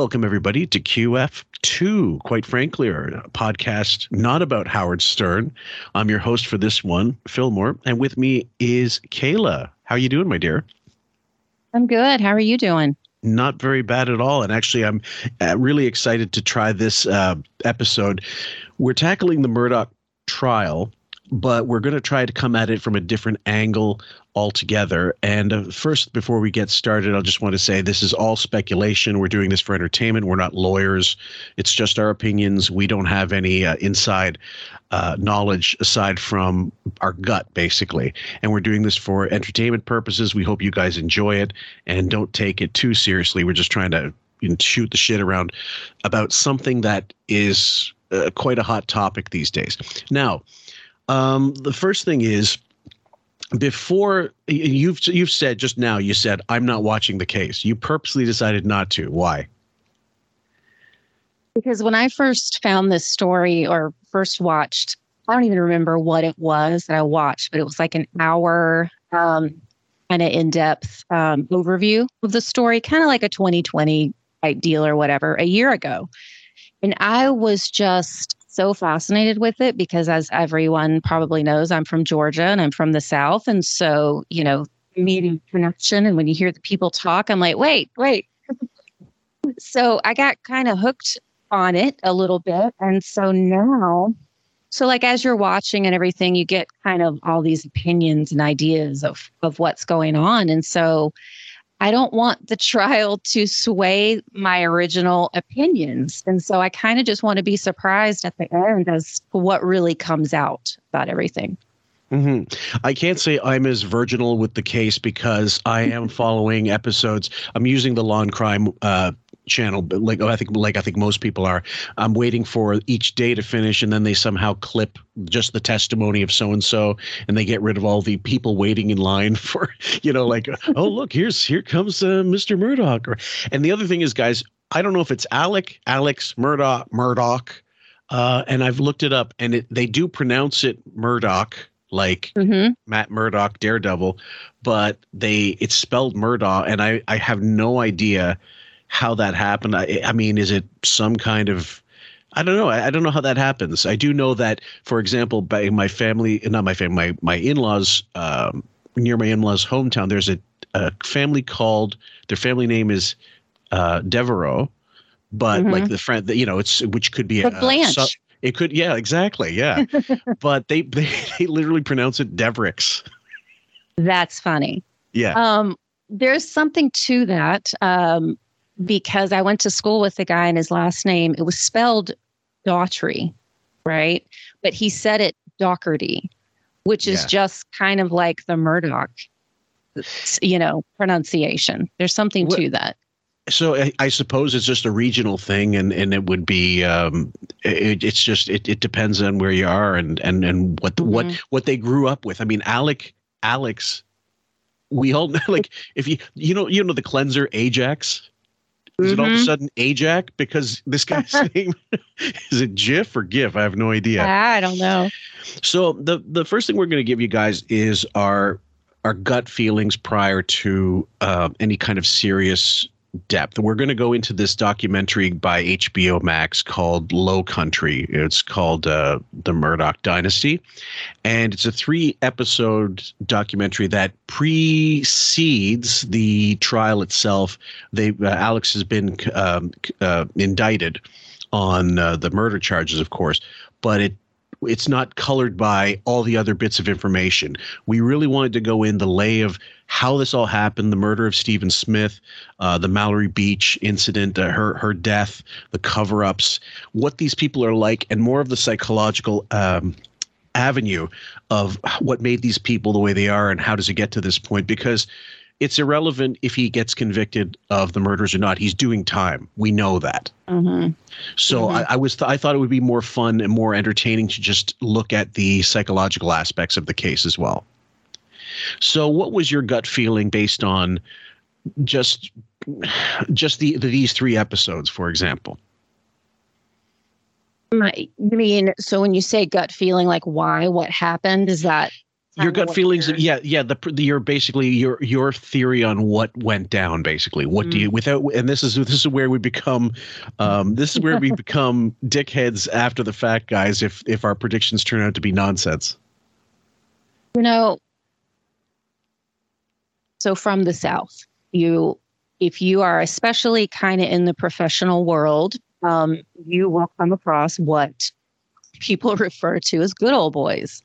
welcome everybody to QF2, quite frankly, our podcast not about Howard Stern. I'm your host for this one, Fillmore, and with me is Kayla. How are you doing, my dear? I'm good. How are you doing? Not very bad at all. And actually, I'm really excited to try this episode. We're tackling the Murdaugh trial, but we're going to try to come at it from a different angle altogether. And first, before we get started, I just want to say this is all speculation. We're doing this for entertainment. We're not lawyers. It's just our opinions. We don't have any inside knowledge aside from our gut, basically. And we're doing this for entertainment purposes. We hope you guys enjoy it and don't take it too seriously. We're just trying to shoot the shit around about something that is quite a hot topic these days. Now, the first thing is, before you've said just now, you said, I'm not watching the case. You purposely decided not to. Why? Because when I first found this story or first watched, I don't even remember what it was that I watched, but it was like an hour kind of in-depth overview of the story, kind of like a 2020 type deal or whatever, a year ago. And I was just so fascinated with it because, as everyone probably knows, I'm from Georgia and I'm from the South. And so, you know, meeting connection. And when you hear the people talk, I'm like, wait. So I got kind of hooked on it a little bit. And so now, like as you're watching and everything, you get kind of all these opinions and ideas of what's going on. And so I don't want the trial to sway my original opinions. And so I kind of just want to be surprised at the end as to what really comes out about everything. Mm-hmm. I can't say I'm as virginal with the case because I am following episodes. I'm using the Law and Crime channel, but I think most people are. I'm waiting for each day to finish, and then they somehow clip just the testimony of so and so, and they get rid of all the people waiting in line for, you know, like, oh look, here comes Mr. Murdaugh. And the other thing is, guys, I don't know if it's Alex Murdaugh, and I've looked it up, and they do pronounce it Murdaugh, like Matt Murdock, Daredevil, but it's spelled Murdaugh, and I have no idea how that happened. I mean, is it some kind of, I don't know. I don't know how that happens. I do know that, for example, by my in-laws, near my in-laws' hometown, there's a family called, their family name is Devereaux, but like the friend that, you know, it's, which could be a Blanche. It could. Yeah, exactly. Yeah. But they literally pronounce it Deverix. That's funny. Yeah. There's something to that. Because I went to school with a guy and his last name, it was spelled Daughtry, right? But he said it Daugherty, which is just kind of like the Murdaugh, you know, pronunciation. There's something to that. So I suppose it's just a regional thing, and it would be it depends on where you are and what they grew up with. I mean, Alex, we all know, like, if you know the cleanser Ajax. Is it all of a sudden Ajax? Because this guy's name, is it Jif or Gif? I have no idea. I don't know. So the first thing we're going to give you guys is our gut feelings prior to any kind of serious depth. We're going to go into this documentary by HBO Max called Low Country. It's called The Murdaugh Dynasty. And it's a 3-episode documentary that precedes the trial itself. Alex has been indicted on the murder charges, of course, but it's not colored by all the other bits of information. We really wanted to go in the lay of how this all happened, the murder of Stephen Smith, the Mallory Beach incident, her death, the cover-ups, what these people are like, and more of the psychological avenue of what made these people the way they are and how does it get to this point, because it's irrelevant if he gets convicted of the murders or not. He's doing time. We know that. Mm-hmm. So I thought it would be more fun and more entertaining to just look at the psychological aspects of the case as well. So what was your gut feeling based on just these 3 episodes, for example? I mean, so when you say gut feeling, like why, what happened, is that your gut feelings. Weird. Yeah. You're basically your theory on what went down. Basically, what do you without? And this is where we become. This is where we become dickheads after the fact, guys. If our predictions turn out to be nonsense. You know. So from the South, if you are especially kind of in the professional world, you will come across what people refer to as good old boys.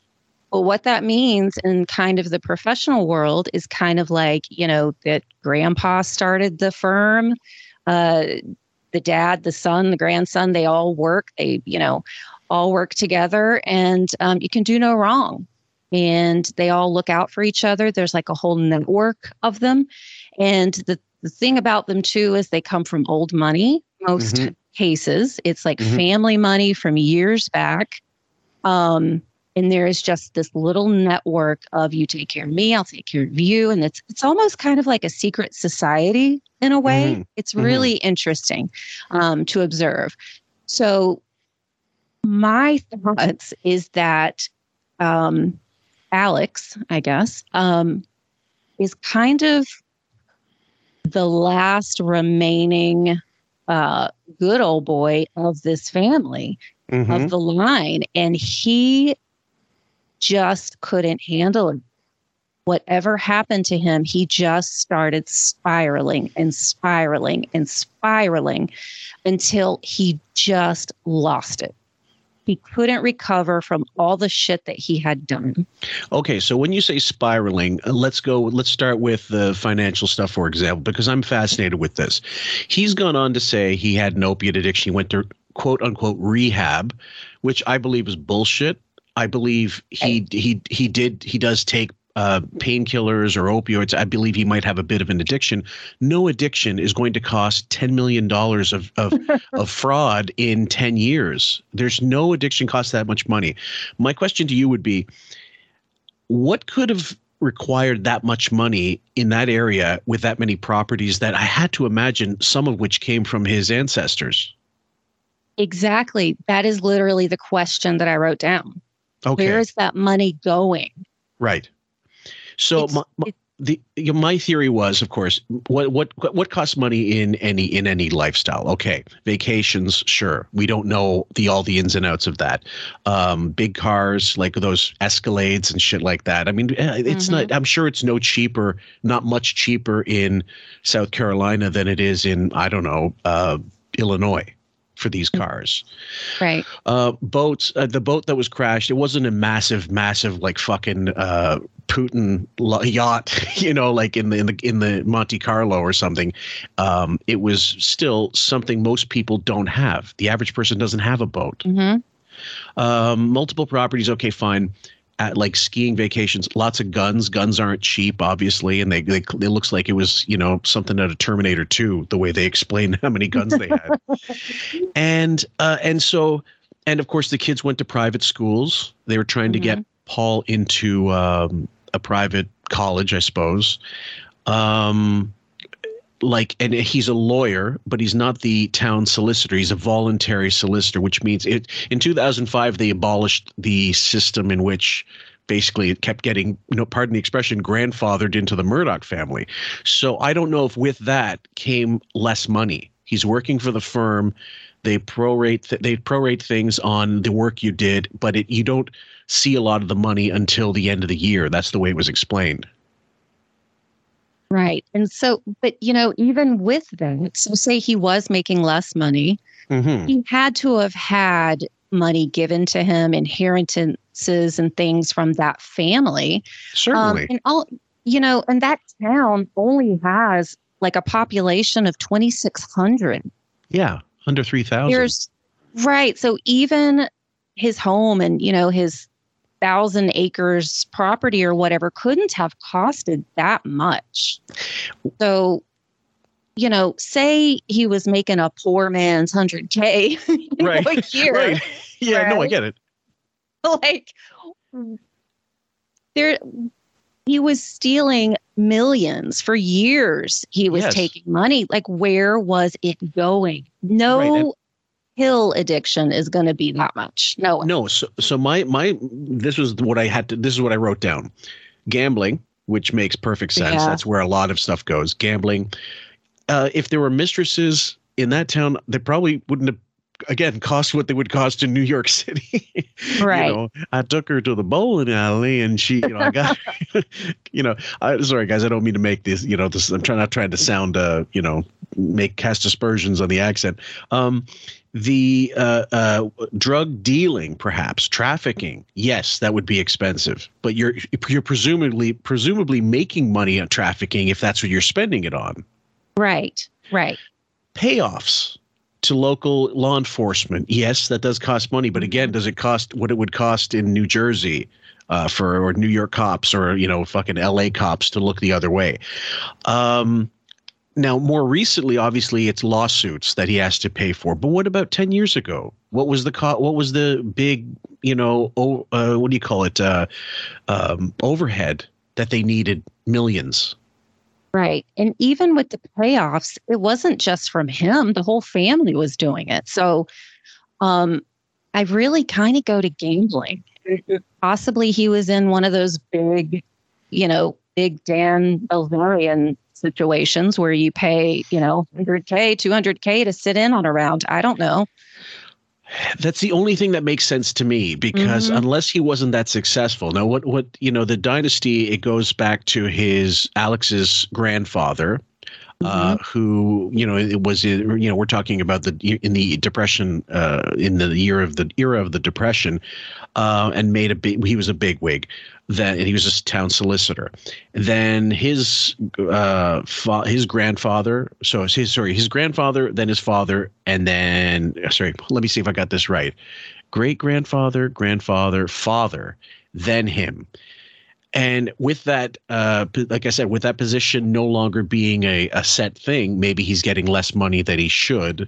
But what that means in kind of the professional world is kind of like, you know, that grandpa started the firm, the dad, the son, the grandson, they all work, all work together, and you can do no wrong. And they all look out for each other. There's like a whole network of them. And the thing about them, too, is they come from old money. Most cases, it's like family money from years back. And there is just this little network of you take care of me, I'll take care of you. And it's almost kind of like a secret society in a way. It's really interesting to observe. So my thoughts is that Alex, I guess, is kind of the last remaining good old boy of this family, of the line. And he just couldn't handle it. Whatever happened to him, he just started spiraling until he just lost it. He couldn't recover from all the shit that he had done. Okay, so when you say spiraling, let's start with the financial stuff, for example, because I'm fascinated with this. He's gone on to say he had an opiate addiction. He went to quote unquote rehab, which I believe is bullshit. I believe he does take painkillers or opioids. I believe he might have a bit of an addiction. No addiction is going to cost $10 million of fraud in 10 years. There's no addiction costs that much money. My question to you would be, what could have required that much money in that area with that many properties that I had to imagine some of which came from his ancestors? Exactly. That is literally the question that I wrote down. Okay. Where is that money going? Right. So my theory was, of course, what costs money in any lifestyle? Okay, vacations, sure. We don't know all the ins and outs of that. Big cars like those Escalades and shit like that. I mean, it's not. I'm sure it's not much cheaper in South Carolina than it is in Illinois. For these cars. Right. Boats, the boat that was crashed, it wasn't a massive like fucking Putin yacht, like in the Monte Carlo or something. It was still something most people don't have. The average person doesn't have a boat. Multiple properties. Okay, fine. At like skiing vacations, lots of guns. Guns aren't cheap, obviously, and it looks like it was something out of Terminator 2, the way they explained how many guns they had, and of course the kids went to private schools. They were trying to get Paul into a private college, I suppose. And he's a lawyer, but he's not the town solicitor. He's a voluntary solicitor, which means in 2005, they abolished the system in which basically it kept getting, pardon the expression, grandfathered into the Murdaugh family. So I don't know if with that came less money. He's working for the firm. They prorate things on the work you did, but you don't see a lot of the money until the end of the year. That's the way it was explained. Right. And so, but, even with that, so say he was making less money, he had to have had money given to him, inheritances and things from that family. Certainly. And that town only has like a population of 2,600. Yeah. Under 3,000. Right. So even his home and, his 1,000 acres property or whatever couldn't have costed that much. So, say he was making a poor man's 100K a year. Right. Yeah, right? No, I get it. Like he was stealing millions for years. He was taking money. Like, where was it going? No. Right. pill addiction is going to be that much. No. No. So my this was what I had to. This is what I wrote down. Gambling, which makes perfect sense. Yeah. That's where a lot of stuff goes. Gambling. If there were mistresses in that town, they probably wouldn't have, again, cost what they would cost in New York City. Right. You know, I took her to the bowling alley and she, you know, I got, you know, sorry guys, I don't mean to make this, you know, this, I'm not trying to sound, you know, cast aspersions on the accent. The drug dealing, perhaps trafficking. Yes, that would be expensive, but you're presumably making money on trafficking if that's what you're spending it on. Right. Right. Payoffs to local law enforcement. Yes, that does cost money. But again, does it cost what it would cost in New Jersey or New York cops or, you know, fucking L.A. cops to look the other way? Now, more recently, obviously, it's lawsuits that he has to pay for. But what about 10 years ago? What was the big, you know, what do you call it? Overhead that they needed millions. Right. And even with the payoffs, it wasn't just from him. The whole family was doing it. So I really kind of go to gambling. Possibly he was in one of those big, you know, big Dan Bilzerian situations where you pay, you know, $100K, $200K to sit in on a round. I don't know. That's the only thing that makes sense to me, because unless he wasn't that successful. Now, what you know, the dynasty, it goes back to Alex's grandfather, who, you know, it was, you know, we're talking about in the Depression, in the era of the Depression, and he was a bigwig. Then he was a town solicitor. Then his grandfather. His grandfather, then his father, and then let me see if I got this right. Great grandfather, grandfather, father, then him. And with that, like I said, with that position no longer being a set thing, maybe he's getting less money than he should.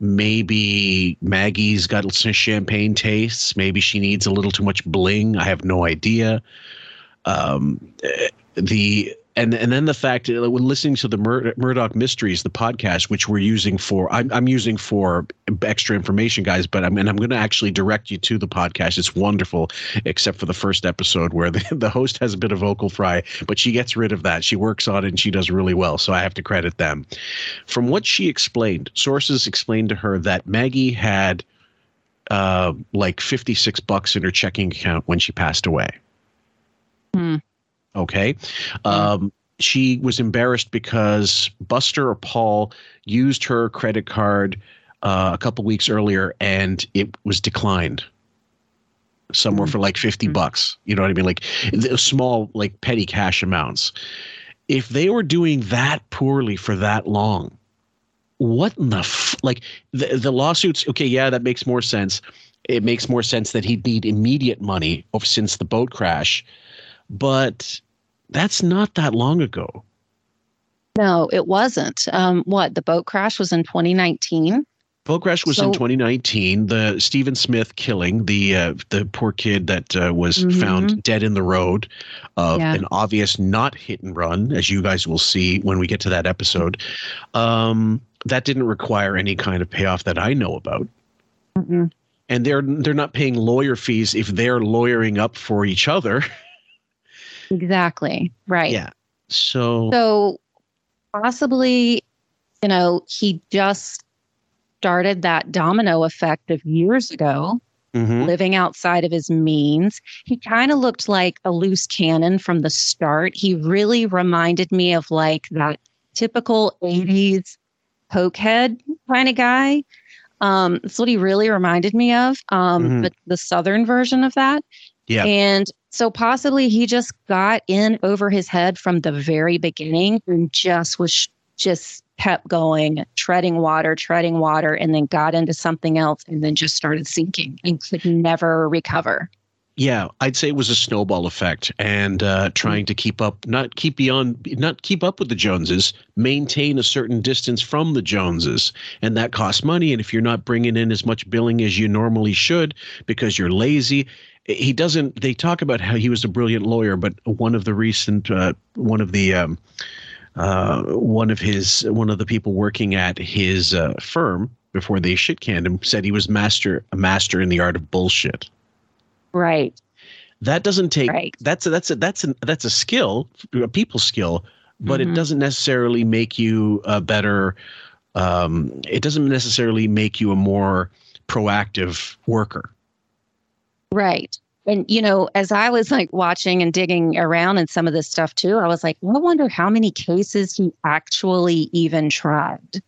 Maybe Maggie's got some champagne tastes. Maybe she needs a little too much bling. I have no idea. And then the fact that when listening to the Murdaugh Mysteries, the podcast, which we're using for, I'm using for extra information, guys. But I'm going to actually direct you to the podcast. It's wonderful, except for the first episode where the host has a bit of vocal fry, but she gets rid of that. She works on it and she does really well. So I have to credit them. From what she explained, sources explained to her that Maggie had like $56 in her checking account when she passed away. Hmm. OK, she was embarrassed because Buster or Paul used her credit card a couple weeks earlier and it was declined somewhere for like $50. You know what I mean? Like small, like petty cash amounts. If they were doing that poorly for that long, what in the like the lawsuits? OK, yeah, that makes more sense. It makes more sense that he'd need immediate money since the boat crash. But that's not that long ago. No, it wasn't. The boat crash was in 2019. Boat crash was in 2019. The Stephen Smith killing, the poor kid that was found dead in the road of an obvious not hit and run, as you guys will see when we get to that episode. That didn't require any kind of payoff that I know about. Mm-hmm. And they're not paying lawyer fees if they're lawyering up for each other. Exactly. Right. Yeah. So possibly, you know, he just started that domino effect of years ago, living outside of his means. He kind of looked like a loose cannon from the start. He really reminded me of like that typical 80s pokehead kind of guy. That's what he really reminded me of. But the Southern version of that. Yeah. And so possibly he just got in over his head from the very beginning and just was kept going, treading water, and then got into something else and then just started sinking and could never recover. Yeah, I'd say it was a snowball effect and trying to not keep up with the Joneses, maintain a certain distance from the Joneses. And that costs money. And if you're not bringing in as much billing as you normally should because you're lazy. They talk about how he was a brilliant lawyer, but one of the people working at his firm before they shit canned him, said he was a master in the art of bullshit. Right. That doesn't take right. That's a skill, a people skill, but mm-hmm. it doesn't necessarily make you a better. It doesn't necessarily make you a more proactive worker. Right. And, you know, as I was like watching and digging around in some of this stuff, too, I was like, well, I wonder how many cases he actually even tried,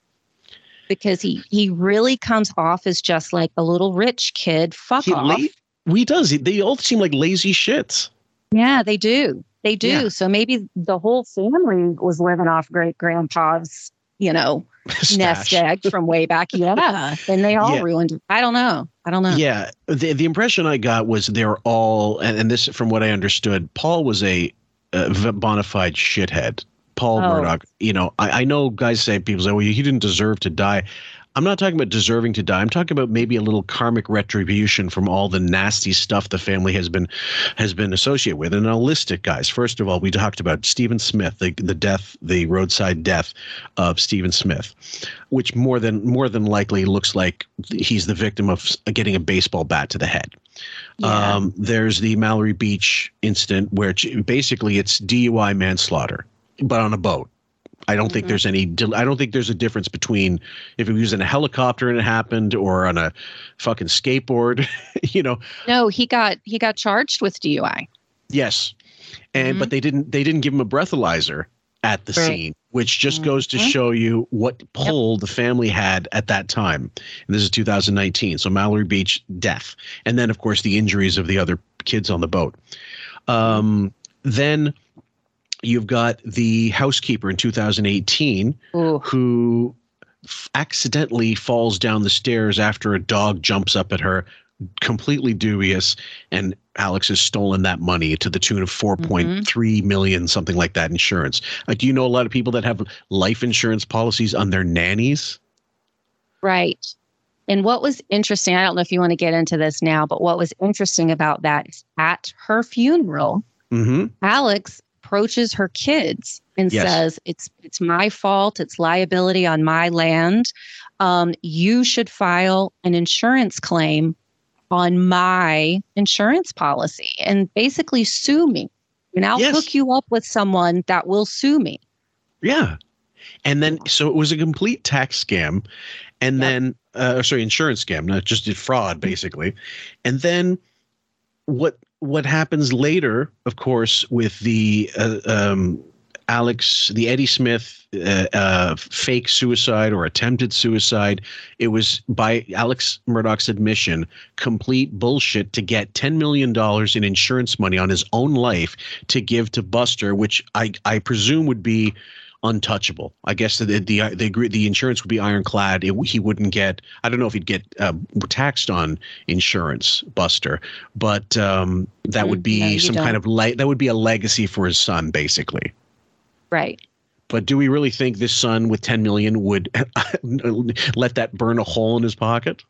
because he really comes off as just like a little rich kid. They all seem like lazy shits. Yeah, they do. They do. Yeah. So maybe the whole family was living off great grandpa's, you know, nest egg from way back. Yeah. And they all ruined it. I don't know. Yeah. The impression I got was they're all, and this from what I understood, Paul was a bona fide shithead. Paul Murdaugh. You know, I know guys say, people say, well, he didn't deserve to die. I'm not talking about deserving to die. I'm talking about maybe a little karmic retribution from all the nasty stuff the family has been associated with. And I'll list it, guys. First of all, we talked about Stephen Smith, the roadside death of Stephen Smith, which more than likely looks like he's the victim of getting a baseball bat to the head. Yeah. There's the Mallory Beach incident, where basically it's DUI manslaughter, but on a boat. I don't mm-hmm. think there's any. I don't think there's a difference between if it was in a helicopter and it happened, or on a fucking skateboard. You know. No, he got charged with DUI. Yes, and mm-hmm. but they didn't give him a breathalyzer at the right. scene, which just mm-hmm. goes to show you what pull yep. the family had at that time. And this is 2019, so Mallory Beach death, and then of course the injuries of the other kids on the boat. Then. You've got the housekeeper in 2018 Ooh. Who accidentally falls down the stairs after a dog jumps up at her, completely dubious. And Alex has stolen that money to the tune of $4.3 mm-hmm. million, something like that, insurance. Like, do you know a lot of people that have life insurance policies on their nannies? Right. And what was interesting, I don't know if you want to get into this now, but what was interesting about that is at her funeral, mm-hmm. Alex approaches her kids and yes. says, it's my fault. It's liability on my land. You should file an insurance claim on my insurance policy and basically sue me. And I'll yes. hook you up with someone that will sue me. Yeah. And then, so it was a complete tax scam. And yep. then, insurance scam, not just fraud, basically. And then what happens later, of course, with the Eddie Smith fake suicide or attempted suicide, it was, by Alex Murdaugh's admission, complete bullshit to get $10 million in insurance money on his own life to give to Buster, which I presume would be untouchable. I guess that the insurance would be ironclad. He wouldn't get. I don't know if he'd get taxed on insurance, Buster, but that would be some don't. Kind of that would be a legacy for his son, basically. Right. But do we really think this son with $10 million would let that burn a hole in his pocket?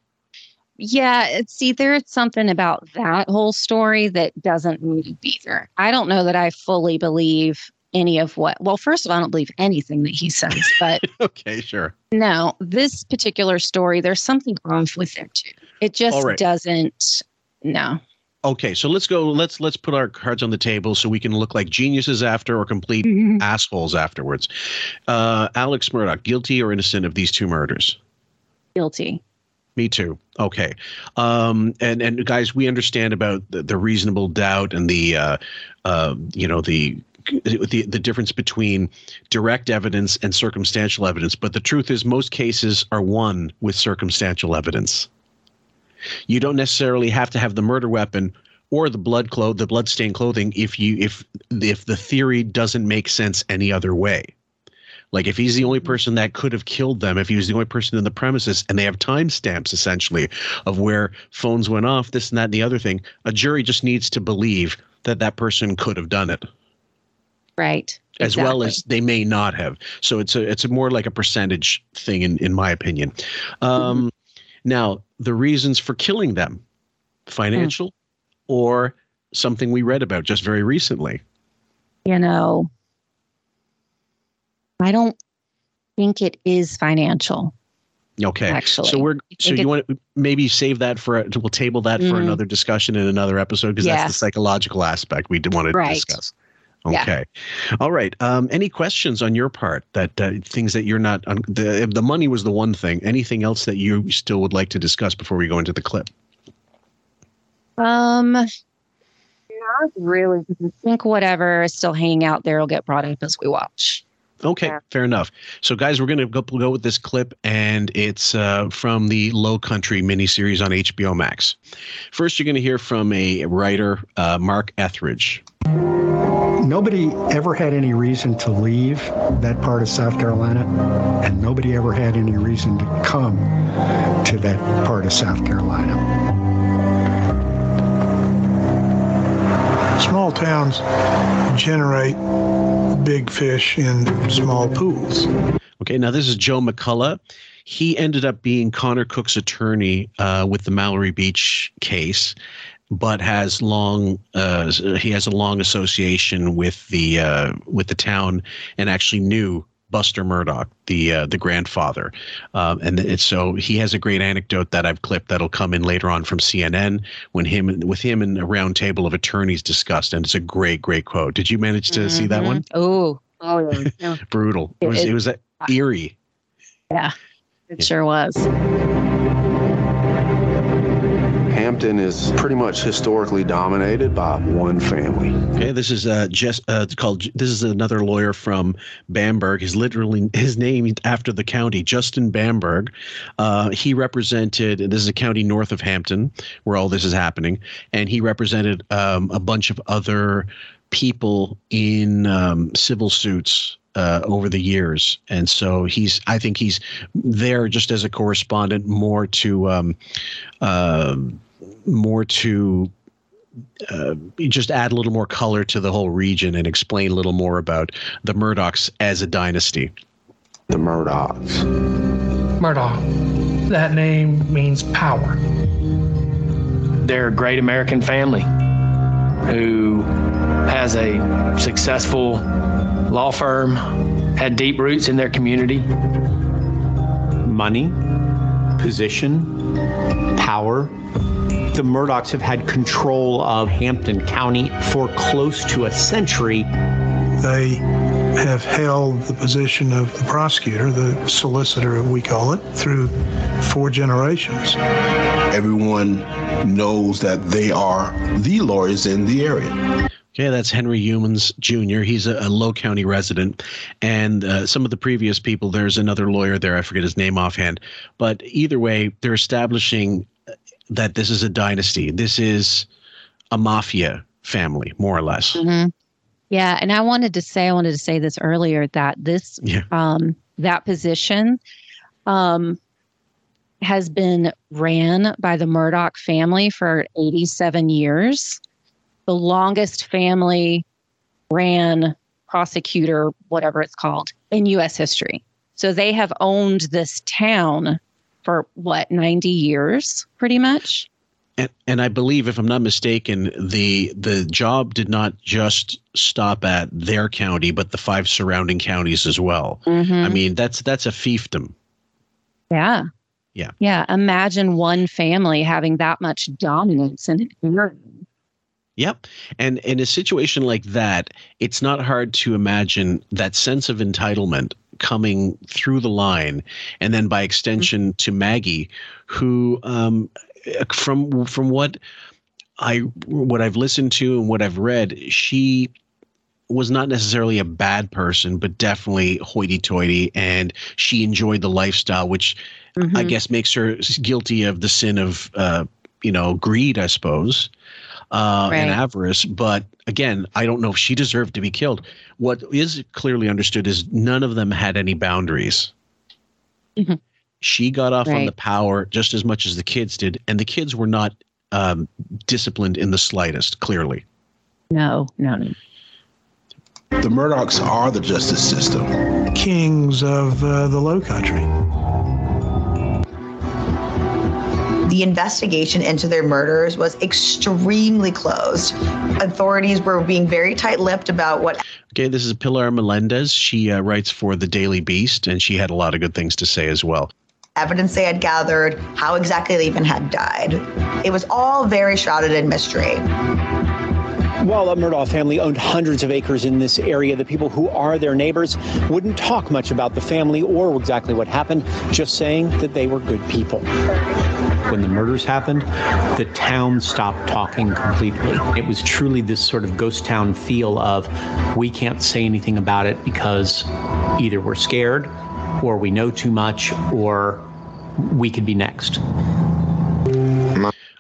Yeah, see, there's something about that whole story that doesn't really be there. I don't know that I fully believe. Any of what? Well, first of all, I don't believe anything that he says, but okay, sure. No, this particular story, there's something off with it too. It just right. doesn't. No. Okay, so let's go. Let's put our cards on the table so we can look like geniuses after, or complete assholes afterwards. Alex Murdaugh, guilty or innocent of these two murders? Guilty. Me too. Okay. And guys, we understand about the reasonable doubt and the difference between direct evidence and circumstantial evidence. But the truth is, most cases are won with circumstantial evidence. You don't necessarily have to have the murder weapon or the bloodstained clothing if the theory doesn't make sense any other way. Like, if he's the only person that could have killed them, if he was the only person in the premises, and they have timestamps essentially of where phones went off, this and that and the other thing, a jury just needs to believe that person could have done it. Right. As exactly. well as they may not have. So it's more like a percentage thing, in my opinion. Mm-hmm. Now, the reasons for killing them, financial or something we read about just very recently. You know, I don't think it is financial. Okay. Actually, so you want to maybe save that for we'll table that for another discussion in another episode, because that's the psychological aspect we want to discuss. Okay. Yeah. All right. Any questions on your part that things that you're not the money was the one thing. Anything else that you still would like to discuss before we go into the clip? Not really. I think whatever is still hanging out there will get brought up as we watch. Okay, fair enough. So, guys, we're going to go with this clip, and it's from the Low Country miniseries on HBO Max. First, you're going to hear from a writer, Mark Etheridge. Nobody ever had any reason to leave that part of South Carolina, and nobody ever had any reason to come to that part of South Carolina. Small towns generate big fish in small pools. Okay, now this is Joe McCullough. He ended up being Connor Cook's attorney with the Mallory Beach case, but has a long association with the town, and actually knew Buster Murdaugh, the grandfather. And so he has a great anecdote that I've clipped that'll come in later on from CNN with him and a round table of attorneys discussed. And it's a great, great quote. Did you manage to see that one? Oh, yeah. No. Brutal. It was eerie. Yeah, it sure was. Hampton is pretty much historically dominated by one family. Okay, this is This is another lawyer from Bamberg. He's literally his name after the county, Justin Bamberg. He represented. This is a county north of Hampton where all this is happening, and he represented a bunch of other people in civil suits over the years. And so I think he's there just as a correspondent, more to just add a little more color to the whole region and explain a little more about the Murdaughs as a dynasty. The Murdaughs. Murdaugh. That name means power. They're a great American family who has a successful law firm, had deep roots in their community. Money, position, power. The Murdaughs have had control of Hampton County for close to a century. They have held the position of the prosecutor, the solicitor, we call it, through 4 generations. Everyone knows that they are the lawyers in the area. Okay, that's Henry Humans Jr. He's a Low County resident. And some of the previous people, there's another lawyer there. I forget his name offhand. But either way, they're establishing that this is a dynasty. This is a mafia family, more or less. Mm-hmm. Yeah, and I wanted to say this earlier, that this that position has been ran by the Murdaugh family for 87 years. The longest family ran prosecutor, whatever it's called, in U.S. history. So they have owned this town for, 90 years, pretty much? And I believe, if I'm not mistaken, the job did not just stop at their county, but the 5 surrounding counties as well. Mm-hmm. I mean, that's a fiefdom. Yeah. Yeah. Yeah. Imagine one family having that much dominance in an area. Yep. And in a situation like that, it's not hard to imagine that sense of entitlement coming through the line. And then by extension to Maggie, who from what I've listened to and what I've read, she was not necessarily a bad person, but definitely hoity-toity. And she enjoyed the lifestyle, which I guess makes her guilty of the sin of, greed, I suppose. And avarice. But again, I don't know if she deserved to be killed. What is clearly understood is none of them had any boundaries. Mm-hmm. She got off on the power just as much as the kids did. And the kids were not disciplined in the slightest, clearly. No. The Murdaughs are the justice system. Kings of the Low Country. The investigation into their murders was extremely closed. Authorities were being very tight-lipped about what... Okay, this is Pilar Melendez. She writes for The Daily Beast, and she had a lot of good things to say as well. evidence they had gathered, how exactly they even had died. It was all very shrouded in mystery. While the Murdaugh family owned hundreds of acres in this area, the people who are their neighbors wouldn't talk much about the family or exactly what happened, just saying that they were good people. When the murders happened, the town stopped talking completely. It was truly this sort of ghost town feel of, we can't say anything about it because either we're scared or we know too much or we could be next.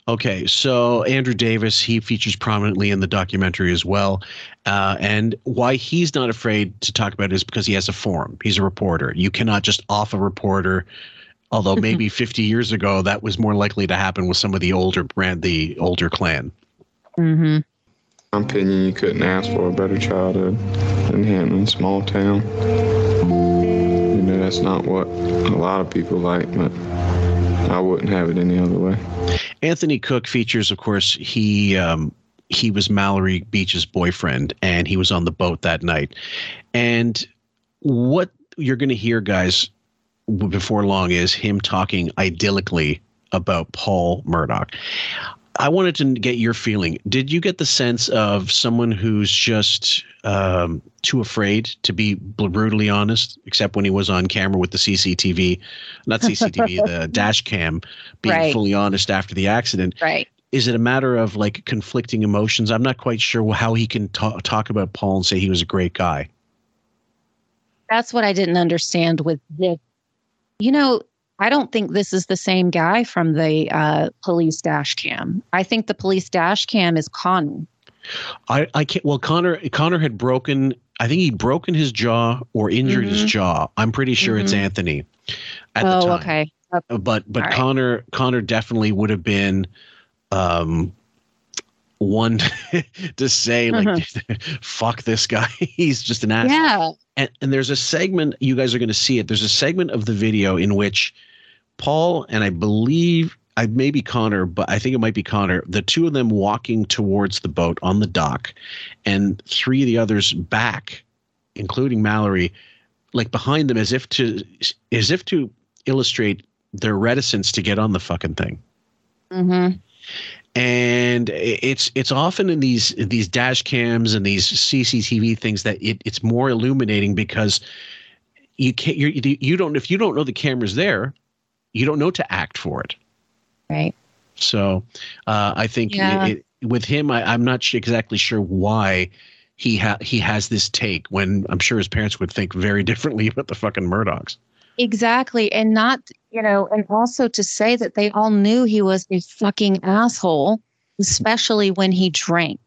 Okay, so Andrew Davis, he features prominently in the documentary as well. And why he's not afraid to talk about it is because he has a forum. He's a reporter. You cannot just off a reporter, although maybe 50 years ago that was more likely to happen with some of the older brand, the older clan. Mm-hmm. In my opinion, you couldn't ask for a better childhood than him in a small town. You know, that's not what a lot of people like, but I wouldn't have it any other way. Anthony Cook features, of course. He was Mallory Beach's boyfriend, and he was on the boat that night. And what you're going to hear, guys, before long is him talking idyllically about Paul Murdaugh. I wanted to get your feeling. Did you get the sense of someone who's just too afraid to be brutally honest, except when he was on camera with the CCTV, not CCTV, the dash cam, being fully honest after the accident? Right. Is it a matter of like conflicting emotions? I'm not quite sure how he can talk about Paul and say he was a great guy. That's what I didn't understand with this. You know, I don't think this is the same guy from the police dash cam. I think the police dash cam is Connor. I can't. Well, Connor had broken. I think he'd broken his jaw or injured his jaw. I'm pretty sure it's Anthony at the time. Okay. But right. Connor definitely would have been one to say like, fuck this guy. He's just an ass. Yeah. And there's a segment, you guys are going to see it. There's a segment of the video in which Paul and I think it might be Connor, the two of them walking towards the boat on the dock, and three of the others back, including Mallory, like behind them, as if to illustrate their reticence to get on the fucking thing. Mm-hmm. And it's often in these dash cams and these CCTV things that it's more illuminating, because if you don't know the camera's there, you don't know to act for it. Right. So I think with him, I'm not exactly sure why he has this take, when I'm sure his parents would think very differently about the fucking Murdaughs. Exactly. And not, you know, and also to say that they all knew he was a fucking asshole, especially when he drank.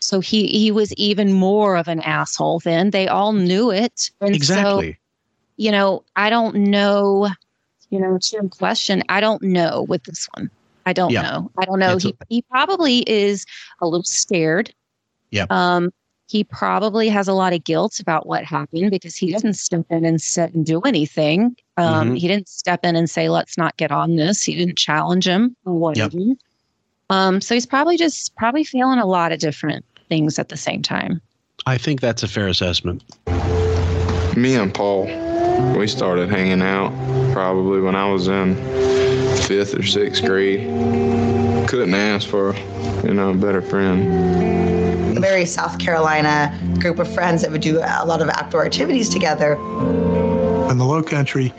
So he was even more of an asshole then. They all knew it. And exactly. So, you know, I don't know, you know, to question. I don't know with this one. I don't know. I don't know. He probably is a little scared. Yeah. He probably has a lot of guilt about what happened, because he didn't step in and sit and do anything. He didn't step in and say, let's not get on this. He didn't challenge him or whatever. Yep. So he's probably feeling a lot of different things at the same time. I think that's a fair assessment. Me and Paul, we started hanging out probably when I was in 5th or 6th grade. Couldn't ask for, you know, a better friend. A very South Carolina group of friends that would do a lot of outdoor activities together. In the Low Country,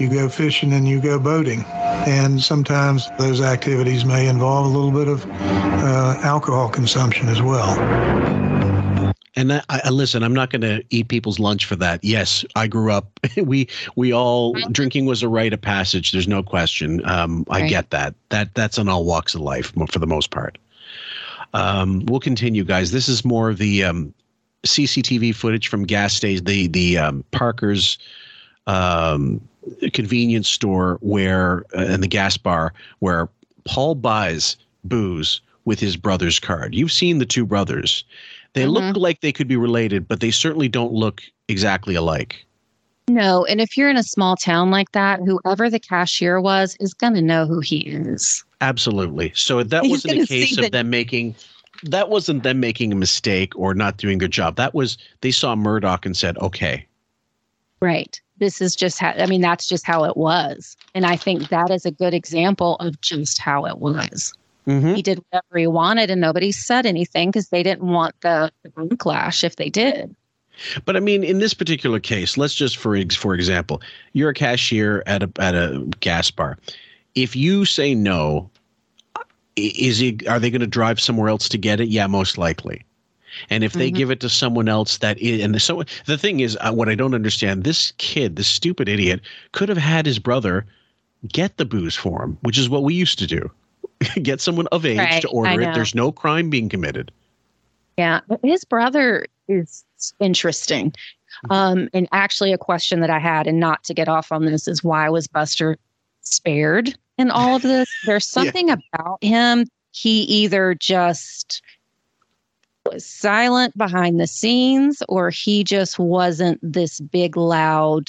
you go fishing and you go boating. And sometimes those activities may involve a little bit of alcohol consumption as well. And listen, I'm not going to eat people's lunch for that. Yes, I grew up. We all, drinking was a rite of passage. There's no question. I get that. That's in all walks of life for the most part. We'll continue, guys. This is more of the CCTV footage from gas station, the Parker's convenience store and the gas bar where Paul buys booze with his brother's card. You've seen the two brothers. They look like they could be related, but they certainly don't look exactly alike. No, and if you're in a small town like that, whoever the cashier was is going to know who he is. Absolutely. So that wasn't a case of them making a mistake or not doing their job. That was, they saw Murdaugh and said, okay. Right. this is just how, I mean, that's just how it was. And I think that is a good example of just how it was. Mm-hmm. He did whatever he wanted and nobody said anything because they didn't want the backlash if they did. But I mean, in this particular case, let's just, for example, you're a cashier at a gas bar. If you say no, are they going to drive somewhere else to get it? Yeah, most likely. And if they give it to someone else that is, and so the thing is, what I don't understand, this kid, this stupid idiot, could have had his brother get the booze for him, which is what we used to do. Get someone of age to order it. There's no crime being committed. Yeah. His brother is interesting. And actually a question that I had, and not to get off on this, is why was Buster spared in all of this? There's something about him. He either just was silent behind the scenes, or he just wasn't this big, loud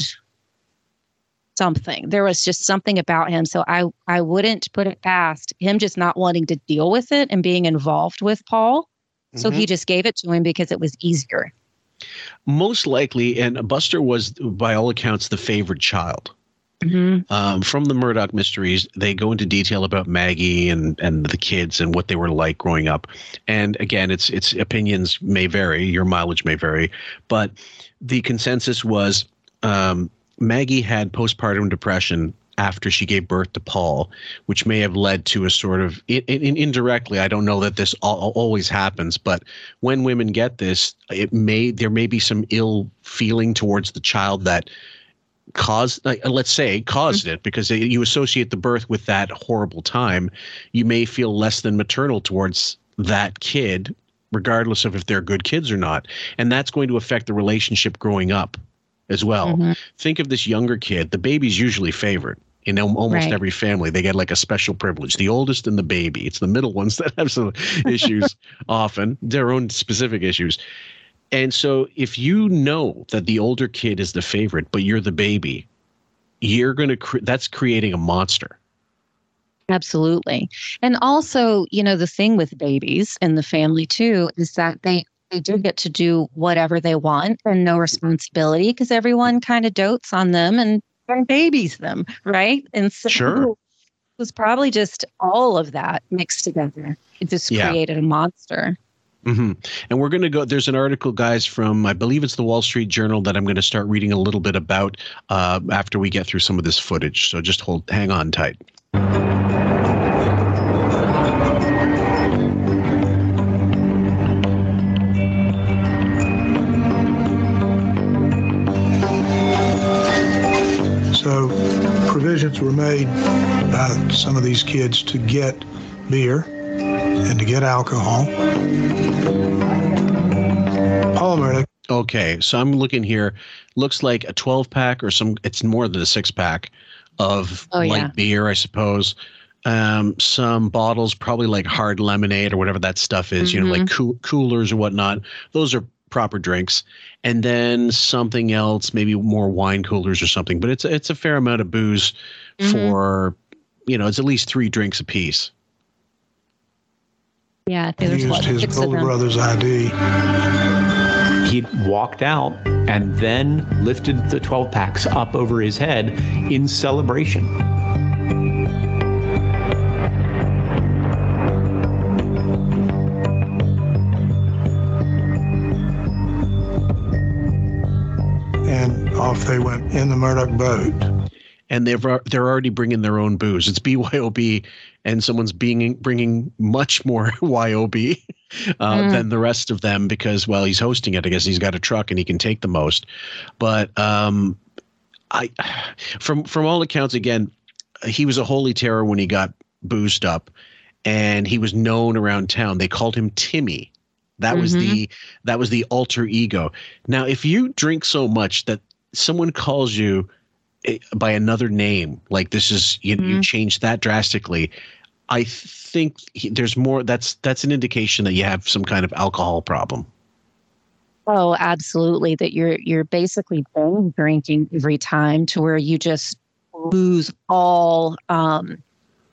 something. There was just something about him. So I wouldn't put it past him just not wanting to deal with it and being involved with Paul. So he just gave it to him because it was easier. Most likely. And Buster was, by all accounts, the favored child. Mm-hmm. From the Murdaugh Mysteries, they go into detail about Maggie and the kids and what they were like growing up. And again, its opinions may vary, your mileage may vary, but the consensus was Maggie had postpartum depression after she gave birth to Paul, which may have led to a sort of indirectly. I don't know that this always happens, but when women get this, there may be some ill feeling towards the child that caused it, because you associate the birth with that horrible time. You may feel less than maternal towards that kid, regardless of if they're good kids or not. And that's going to affect the relationship growing up as well. Mm-hmm. Think of this younger kid. The baby's usually favored in almost every family. They get like a special privilege, the oldest and the baby. It's the middle ones that have some issues, often their own specific issues. And so if you know that the older kid is the favorite, but you're the baby, you're going to that's creating a monster. Absolutely. And also, you know, the thing with babies and the family, too, is that they do get to do whatever they want and no responsibility, because everyone kind of dotes on them and babies them. Right. And so it was probably just all of that mixed together. It just created a monster. Mm-hmm. And we're going to go. There's an article, guys, from I believe it's the Wall Street Journal that I'm going to start reading a little bit about after we get through some of this footage. So just hang on tight. So provisions were made by some of these kids to get beer and to get alcohol. Paul Murdaugh. Okay, so I'm looking here. Looks like a 12-pack or some. It's more than a 6-pack of light beer, I suppose. Some bottles, probably like hard lemonade or whatever that stuff is. Mm-hmm. You know, like coolers or whatnot. Those are proper drinks. And then something else, maybe more wine coolers or something. But it's a fair amount of booze for, you know, it's at least 3 drinks apiece. Yeah, he used his older brother's ID. He walked out and then lifted the 12 packs up over his head in celebration. And off they went in the Murdaugh boat. And they're already bringing their own booze. It's BYOB, and someone's bringing much more YOB than the rest of them because, well, he's hosting it. I guess he's got a truck and he can take the most. But from all accounts, again, he was a holy terror when he got boozed up, and he was known around town. They called him Timmy. That was the alter ego. Now, if you drink so much that someone calls you by another name, like this is you changed that drastically, I think there's more. That's an indication that you have some kind of alcohol problem. Oh, absolutely. That you're basically drinking every time to where you just lose all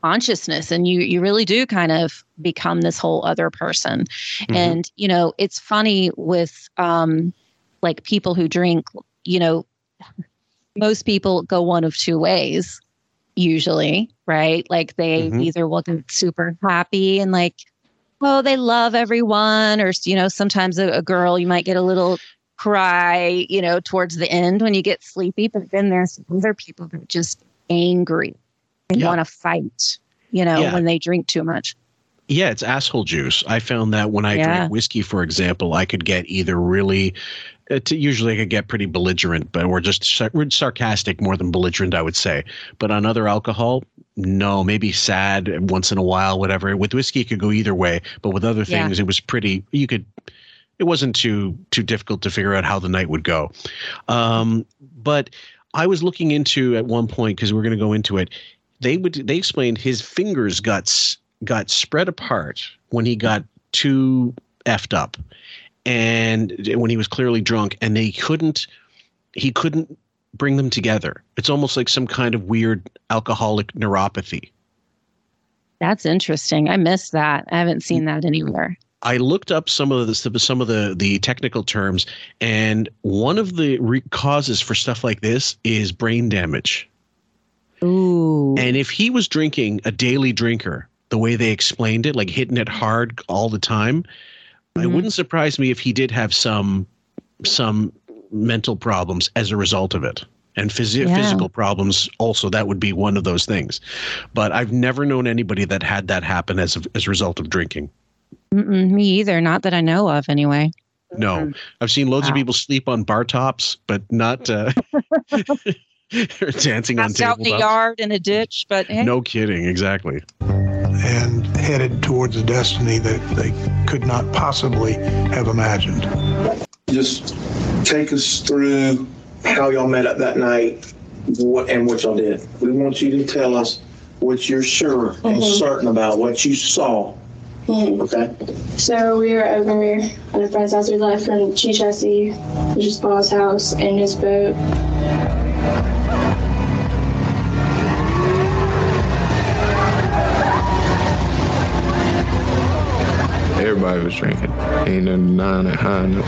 consciousness, and you really do kind of become this whole other person. Mm-hmm. And you know, it's funny with like people who drink, you know. most people go one of two ways, usually, right? Like they either will get super happy and like, well, they love everyone, or, you know, sometimes a girl, you might get a little cry, you know, towards the end when you get sleepy. But then there's other people that are just angry and want to fight, you know, when they drink too much. Yeah, it's asshole juice. I found that when I drink whiskey, for example, I could get either really, usually I could get pretty belligerent, but or just sarcastic more than belligerent, I would say. But on other alcohol, no, maybe sad once in a while, whatever. With whiskey, it could go either way. But with other things, it was pretty, you could, it wasn't too difficult to figure out how the night would go. But I was looking into at one point, because we're going to go into it, they explained his fingers got spread apart when he got too effed up and when he was clearly drunk, and he couldn't bring them together. It's almost like some kind of weird alcoholic neuropathy. That's interesting. I missed that. I haven't seen that anywhere. I looked up some of the technical terms, and one of the causes for stuff like this is brain damage. Ooh. And if he was drinking, a daily drinker, the way they explained it, like hitting it hard all the time, it wouldn't surprise me if he did have some mental problems as a result of it, and physical problems also. That would be one of those things. But I've never known anybody that had that happen as a result of drinking. Me either. Not that I know of, anyway. No, I've seen loads of people sleep on bar tops, but not dancing on out in the yard in a ditch. But no kidding, exactly. And headed towards a destiny that they could not possibly have imagined. Just take us through how y'all met up that night and what y'all did. We want you to tell us what you're sure and certain about, what you saw. Okay. So we were over at a friend's house. We left from Chichassi, which is Paul's house, in his boat. Everybody was drinking. Ain't no denying it, high enough.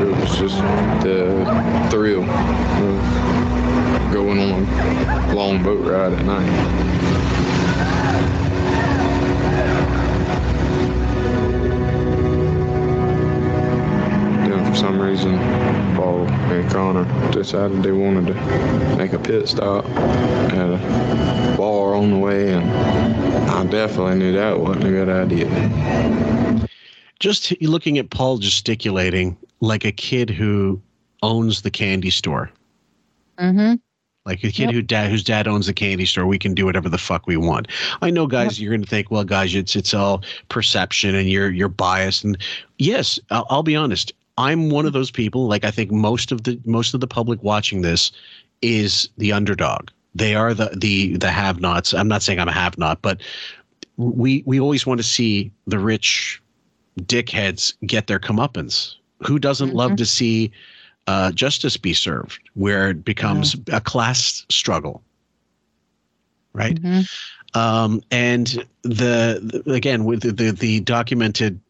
It was just the thrill of going on a long boat ride at night. Then for some reason, Paul and Connor decided they wanted to make a pit stop at a bar on the way, and I definitely knew that wasn't a good idea. Just looking at Paul gesticulating like a kid who owns the candy store. Mm-hmm. Like a kid whose dad owns the candy store, we can do whatever the fuck we want. I know, guys, you're going to think, well, guys, it's all perception and you're biased. And yes, I'll be honest. I'm one of those people. Like, I think most of the public watching this is the underdog. They are the have-nots. I'm not saying I'm a have-not, but we always want to see the rich dickheads get their comeuppance. Who doesn't love to see justice be served, where it becomes a class struggle, right? Mm-hmm. And again with the documented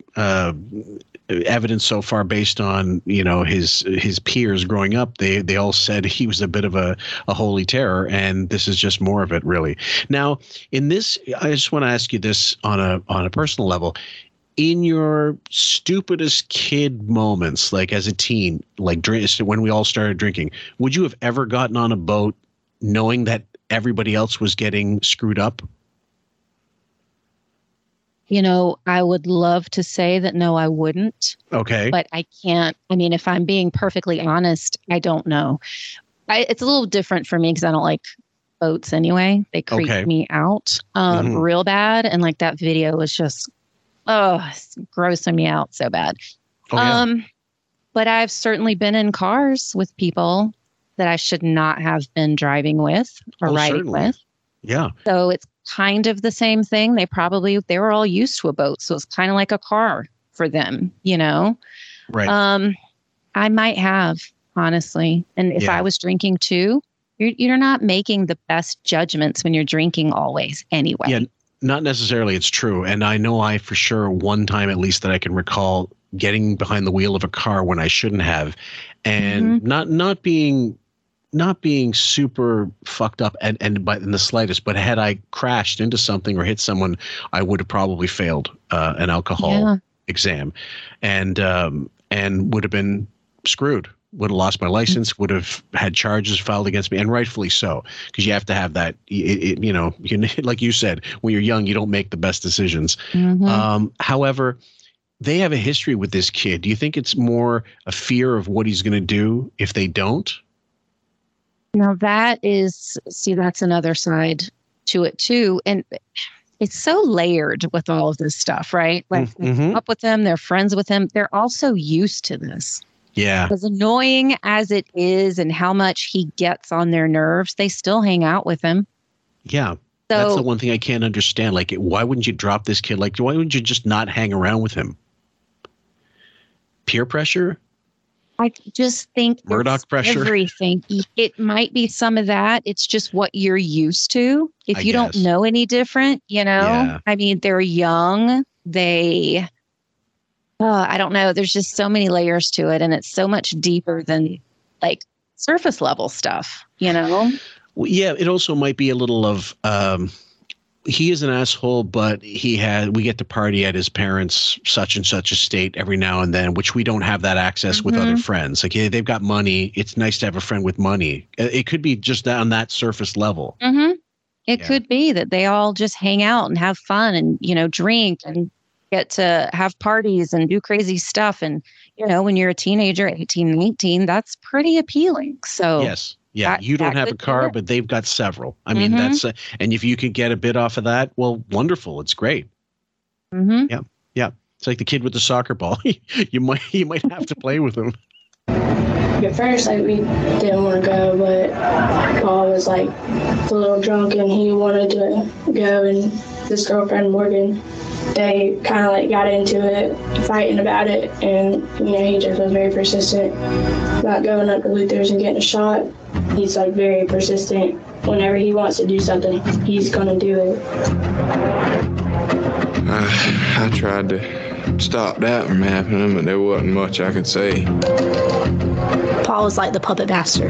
evidence so far, based on, you know, his peers growing up, they all said he was a bit of a holy terror, and this is just more of it, really. Now, in this, I just want to ask you this on a personal level. In your stupidest kid moments, like as a teen, like when we all started drinking, would you have ever gotten on a boat knowing that everybody else was getting screwed up? You know, I would love to say that no, I wouldn't. Okay. But I can't. I mean, if I'm being perfectly honest, I don't know. It's a little different for me because I don't like boats anyway. They creep me out real bad. And like that video was just, it's grossing me out so bad. Oh, yeah. But I've certainly been in cars with people that I should not have been driving with or riding with. Yeah. So it's kind of the same thing. They were all used to a boat, so it's kind of like a car for them, you know? Right. I might have, honestly. And if I was drinking too, you're not making the best judgments when you're drinking always anyway. Yeah, not necessarily. It's true. And I know I for sure one time at least that I can recall getting behind the wheel of a car when I shouldn't have, and not being super fucked up and in the slightest, but had I crashed into something or hit someone, I would have probably failed an alcohol exam, and would have been screwed. Would have lost my license, would have had charges filed against me, and rightfully so, because you have to have that. Like you said, when you're young, you don't make the best decisions. However, they have a history with this kid. Do you think it's more a fear of what he's going to do if they don't? Now that is, see, that's another side to it too. And it's so layered with all of this stuff, right? Like they come up with them, they're friends with them. They're also used to this. Yeah. As annoying as it is and how much he gets on their nerves, they still hang out with him. Yeah. So, that's the one thing I can't understand. Like, why wouldn't you drop this kid? Like, why wouldn't you just not hang around with him? Peer pressure? I just think Murdaugh pressure. Everything. It might be some of that. It's just what you're used to. If you don't know any different, you know? Yeah. I mean, they're young. They... I don't know. There's just so many layers to it, and it's so much deeper than like surface level stuff, you know? Well, yeah, it also might be a little of he is an asshole, but we get to party at his parents' such and such estate every now and then, which we don't have that access with other friends. Like they've got money. It's nice to have a friend with money. It could be just on that surface level. It could be that they all just hang out and have fun and, you know, drink and get to have parties and do crazy stuff. And, you know, when you're a teenager, 18, 19, that's pretty appealing. So yes. Yeah. You don't have a car, but they've got several. I mean, that's, and if you could get a bit off of that, well, wonderful. It's great. Yeah. Yeah. It's like the kid with the soccer ball. you might have to play with him. At first, like, we didn't want to go, but Paul was like a little drunk and he wanted to go, and this girlfriend, Morgan, they kind of like got into it, fighting about it, and you know, he just was very persistent about going up to Luther's and getting a shot. He's like very persistent. Whenever he wants to do something, he's gonna do it. I tried to stop that from happening, but there wasn't much I could say. Paul is like the puppet master.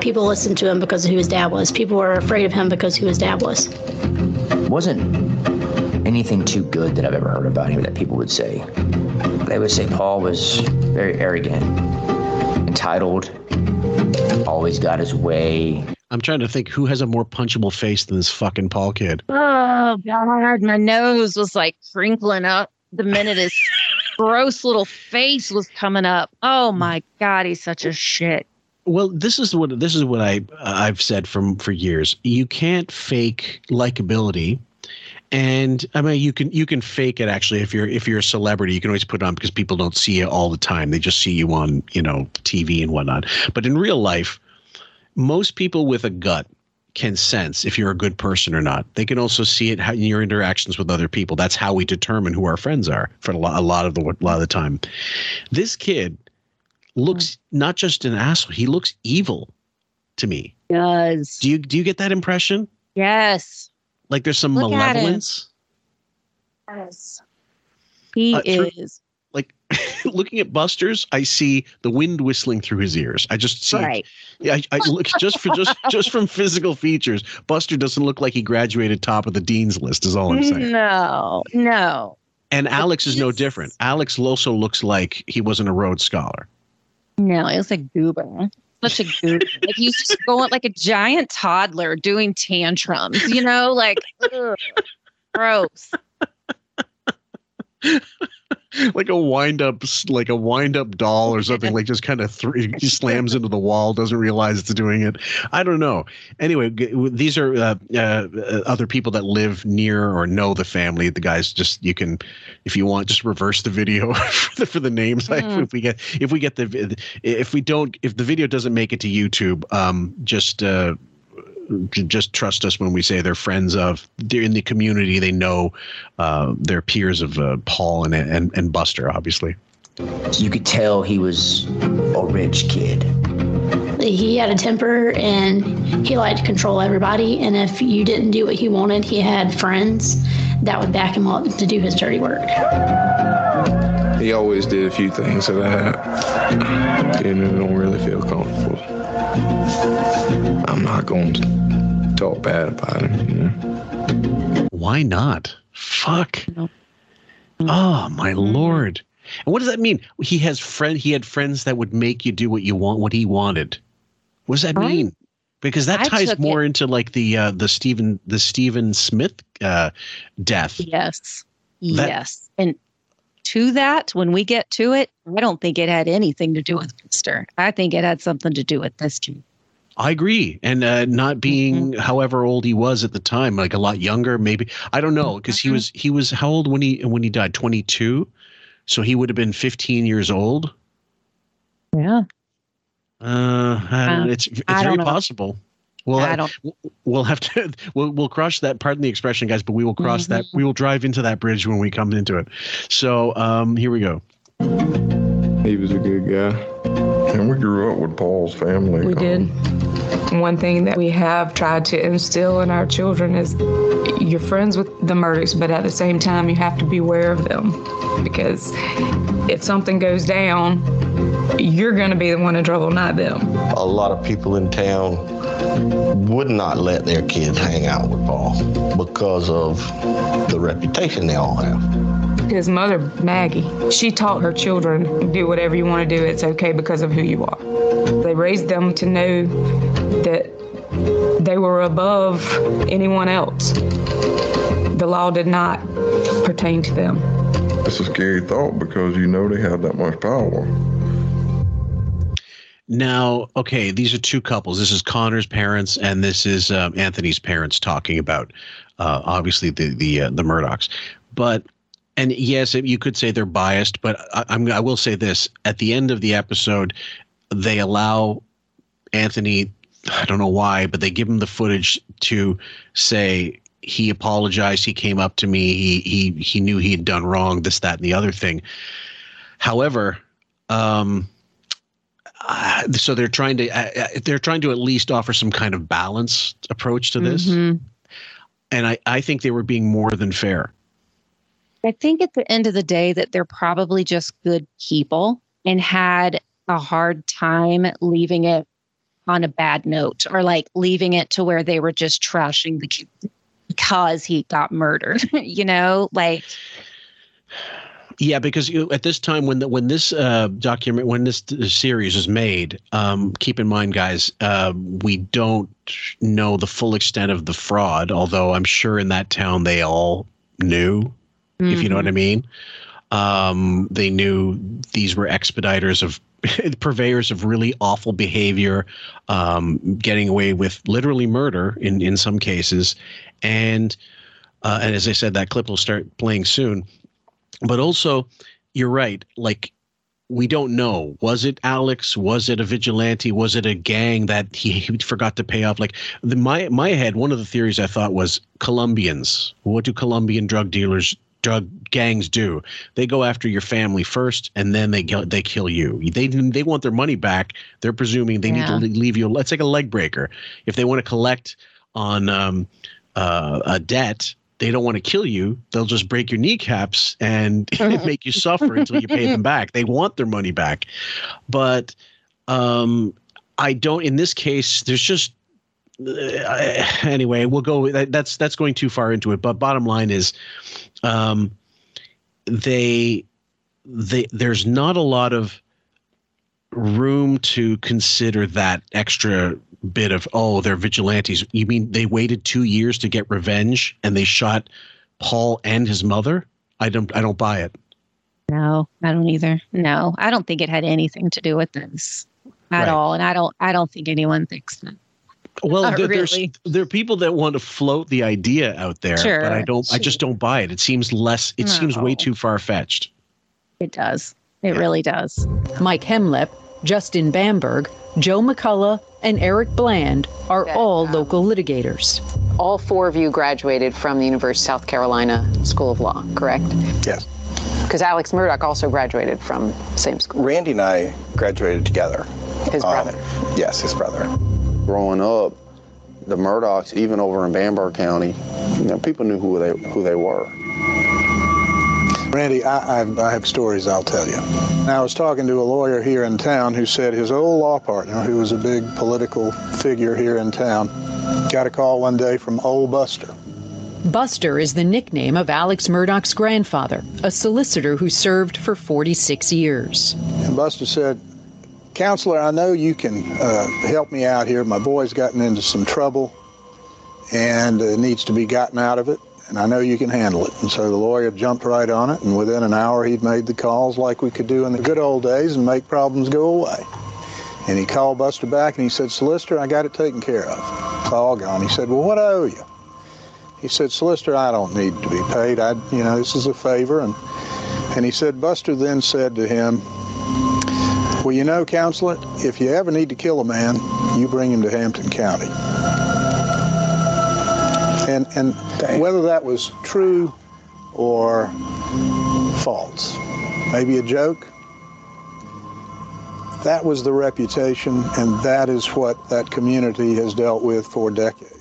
People listened to him because of who his dad was. People were afraid of him because of who his dad was. Wasn't anything too good that I've ever heard about him that people would say. They would say Paul was very arrogant, entitled, always got his way. I'm trying to think who has a more punchable face than this fucking Paul kid. Oh, God, my nose was like crinkling up the minute his gross little face was coming up. Oh, my God, he's such a shit. Well, this is what I've said for years. You can't fake likability. And I mean, you can fake it actually. If you're a celebrity, you can always put it on because people don't see you all the time. They just see you on, you know, TV and whatnot. But in real life, most people with a gut can sense if you're a good person or not. They can also see it in your interactions with other people. That's how we determine who our friends are for a lot of the time. This kid looks not just an asshole; he looks evil to me. Does do you get that impression? Yes. Like there's some malevolence. Yes. He is. Like looking at Buster's, I see the wind whistling through his ears. I just see. Right. Yeah, I look just from physical features. Buster doesn't look like he graduated top of the dean's list is all I'm saying. No. And Alex is no different. Alex also looks like he wasn't a Rhodes Scholar. No, he looks like goober. Such a goof. Like he's just going like a giant toddler doing tantrums, you know, like ugh, gross. Like a wind up doll or something, like just kind of slams into the wall, doesn't realize it's doing it. I don't know. Anyway, these are other people that live near or know the family. The guys just you can, if you want, just reverse the video for the names. Like if the video doesn't make it to YouTube, just trust us when we say they're friends of, they're in the community. They know their peers of Paul and Buster, obviously. You could tell he was a rich kid. He had a temper and he liked to control everybody. And if you didn't do what he wanted, he had friends that would back him up to do his dirty work. He always did a few things that I don't really feel comfortable. I'm not going to talk bad about him, you know? Why not? Fuck. Nope. Oh, my Lord. And what does that mean? He had friends that would make you do what he wanted. What does that mean? Because that ties more into like the Stephen Smith death. Yes. Yes. And to that, when we get to it, I don't think it had anything to do with Buster. I think it had something to do with this kid. I agree. And not being however old he was at the time, like a lot younger, maybe. I don't know, because he was how old when he died? 22. So he would have been 15 years old. Yeah. It's very possible. We'll have to. We'll cross that. Pardon the expression, guys, but we will cross that. We will drive into that bridge when we come into it. So here we go. He was a good guy, and we grew up with Paul's family. We did. One thing that we have tried to instill in our children is you're friends with the Murdaughs, but at the same time, you have to beware of them, because if something goes down, you're going to be the one in trouble, not them. A lot of people in town would not let their kids hang out with Paul because of the reputation they all have. His mother, Maggie, she taught her children, do whatever you want to do. It's okay because of who you are. They raised them to know that they were above anyone else. The law did not pertain to them. It's a scary thought because you know they have that much power. Now, okay, these are two couples. This is Connor's parents, and this is Anthony's parents talking about, obviously, the Murdaughs. But, and yes, you could say they're biased, but I will say this. At the end of the episode, they allow Anthony, I don't know why, but they give him the footage to say, he apologized, he came up to me, he knew he had done wrong, this, that, and the other thing. However, so they're trying to at least offer some kind of balanced approach to this. Mm-hmm. And I think they were being more than fair. I think at the end of the day that they're probably just good people and had a hard time leaving it on a bad note, or like leaving it to where they were just trashing the kid because he got murdered, you know, like... Yeah, because at this time when this series is made, keep in mind, guys, we don't know the full extent of the fraud, although I'm sure in that town they all knew, if you know what I mean. They knew these were expediters of purveyors of really awful behavior, getting away with literally murder in some cases. And as I said, that clip will start playing soon. But also, you're right, like, we don't know. Was it Alex? Was it a vigilante? Was it a gang that he forgot to pay off? Like, my head, one of the theories I thought was Colombians. What do Colombian drug gangs do? They go after your family first, and then they kill you. They want their money back. They're presuming they need to leave you. Let's take a leg breaker. If they want to collect on a debt, they don't want to kill you. They'll just break your kneecaps and make you suffer until you pay them back. They want their money back. But I don't, in this case, there's just, anyway, we'll go, that's going too far into it. But bottom line is, there's not a lot of room to consider that extra bit of, oh, they're vigilantes. You mean they waited 2 years to get revenge and they shot Paul and his mother? I don't buy it. No, I don't either. No, I don't think it had anything to do with this at all. And I don't think anyone thinks that. Well, there are people that want to float the idea out there, but I don't. I just don't buy it. It seems seems way too far fetched. It does. It really does. Mike Hemlep, Justin Bamberg, Joe McCullough, and Eric Bland are all local litigators. All four of you graduated from the University of South Carolina School of Law, correct? Yes. Because Alex Murdaugh also graduated from the same school. Randy and I graduated together. His brother. Yes, his brother. Growing up, the Murdaughs, even over in Bamberg County, you know, people knew who they were. Randy, I have stories I'll tell you. Now, I was talking to a lawyer here in town who said his old law partner, who was a big political figure here in town, got a call one day from old Buster. Buster is the nickname of Alex Murdaugh's grandfather, a solicitor who served for 46 years. And Buster said, "Counselor, I know you can help me out here. My boy's gotten into some trouble and needs to be gotten out of it, and I know you can handle it." And so the lawyer jumped right on it, and within an hour he'd made the calls like we could do in the good old days and make problems go away. And he called Buster back and he said, "Solicitor, I got it taken care of. It's all gone." He said, "Well, what I owe you?" He said, "Solicitor, I don't need to be paid. This is a favor." And he said, Buster then said to him, "Well, Counselor, if you ever need to kill a man, you bring him to Hampton County." And whether that was true or false, maybe a joke, that was the reputation, and that is what that community has dealt with for decades.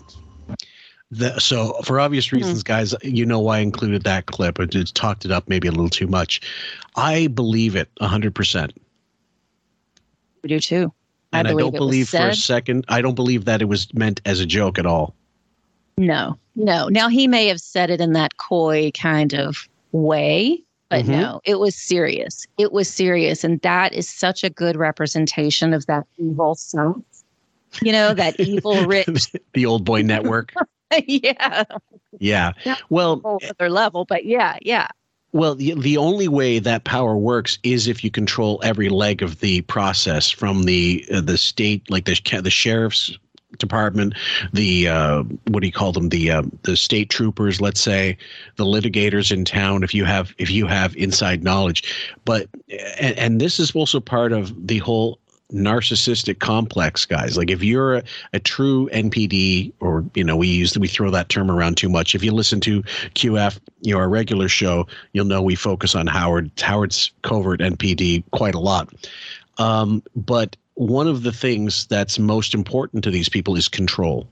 So for obvious reasons, guys, why I included that clip. I just talked it up maybe a little too much. I believe it 100%. We do too. And I don't believe for a second. I don't believe that it was meant as a joke at all. No. Now, he may have said it in that coy kind of way, but no, it was serious. It was serious. And that is such a good representation of that evil self. That evil rich. The old boy network. Yeah. Yeah. Not well, whole other level, but yeah. Well, the only way that power works is if you control every leg of the process, from the state, like the sheriff's department, the the state troopers, let's say, the litigators in town, if you have inside knowledge. But and this is also part of the whole narcissistic complex, guys. Like, if you're a true NPD, or we throw that term around too much. If you listen to QF, our regular show, you'll know we focus on Howard's covert NPD quite a lot. But one of the things that's most important to these people is control.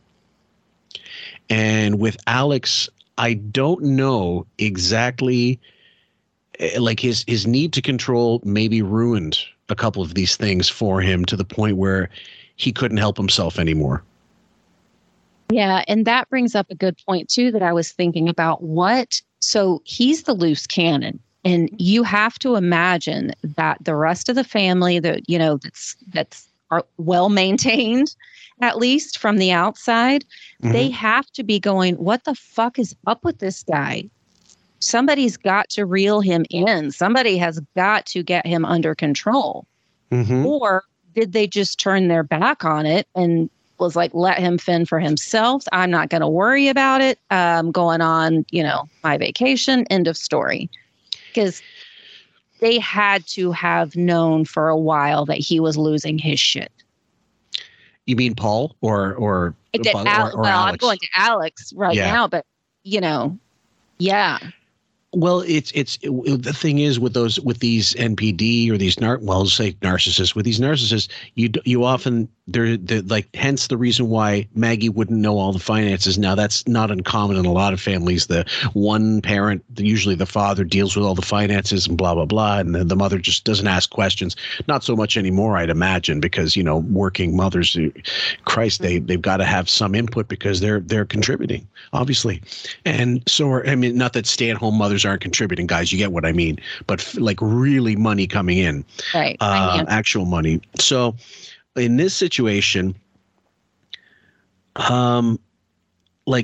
And with Alex, I don't know exactly, like, his need to control maybe ruined a couple of these things for him to the point where he couldn't help himself anymore. Yeah. And that brings up a good point too, that I was thinking about. So he's the loose cannon. And you have to imagine that the rest of the family that, that's are well maintained, at least from the outside, they have to be going, "What the fuck is up with this guy? Somebody's got to reel him in. Somebody has got to get him under control." Or did they just turn their back on it and was like, "Let him fend for himself. I'm not going to worry about it. I'm going on, my vacation." End of story. Because they had to have known for a while that he was losing his shit. You mean Paul or Alex? I'm going to Alex now, but yeah. Well, the thing is with these NPD or these narcissists. With these narcissists, you often hence the reason why Maggie wouldn't know all the finances. Now, that's not uncommon in a lot of families. The one parent, usually the father, deals with all the finances and blah blah blah, and the mother just doesn't ask questions. Not so much anymore, I'd imagine, because working mothers, Christ, they've got to have some input because they're contributing, obviously, and so not that stay-at-home mothers aren't contributing, guys. You get what I mean, but like really money coming in, right? Actual money. So, in this situation, he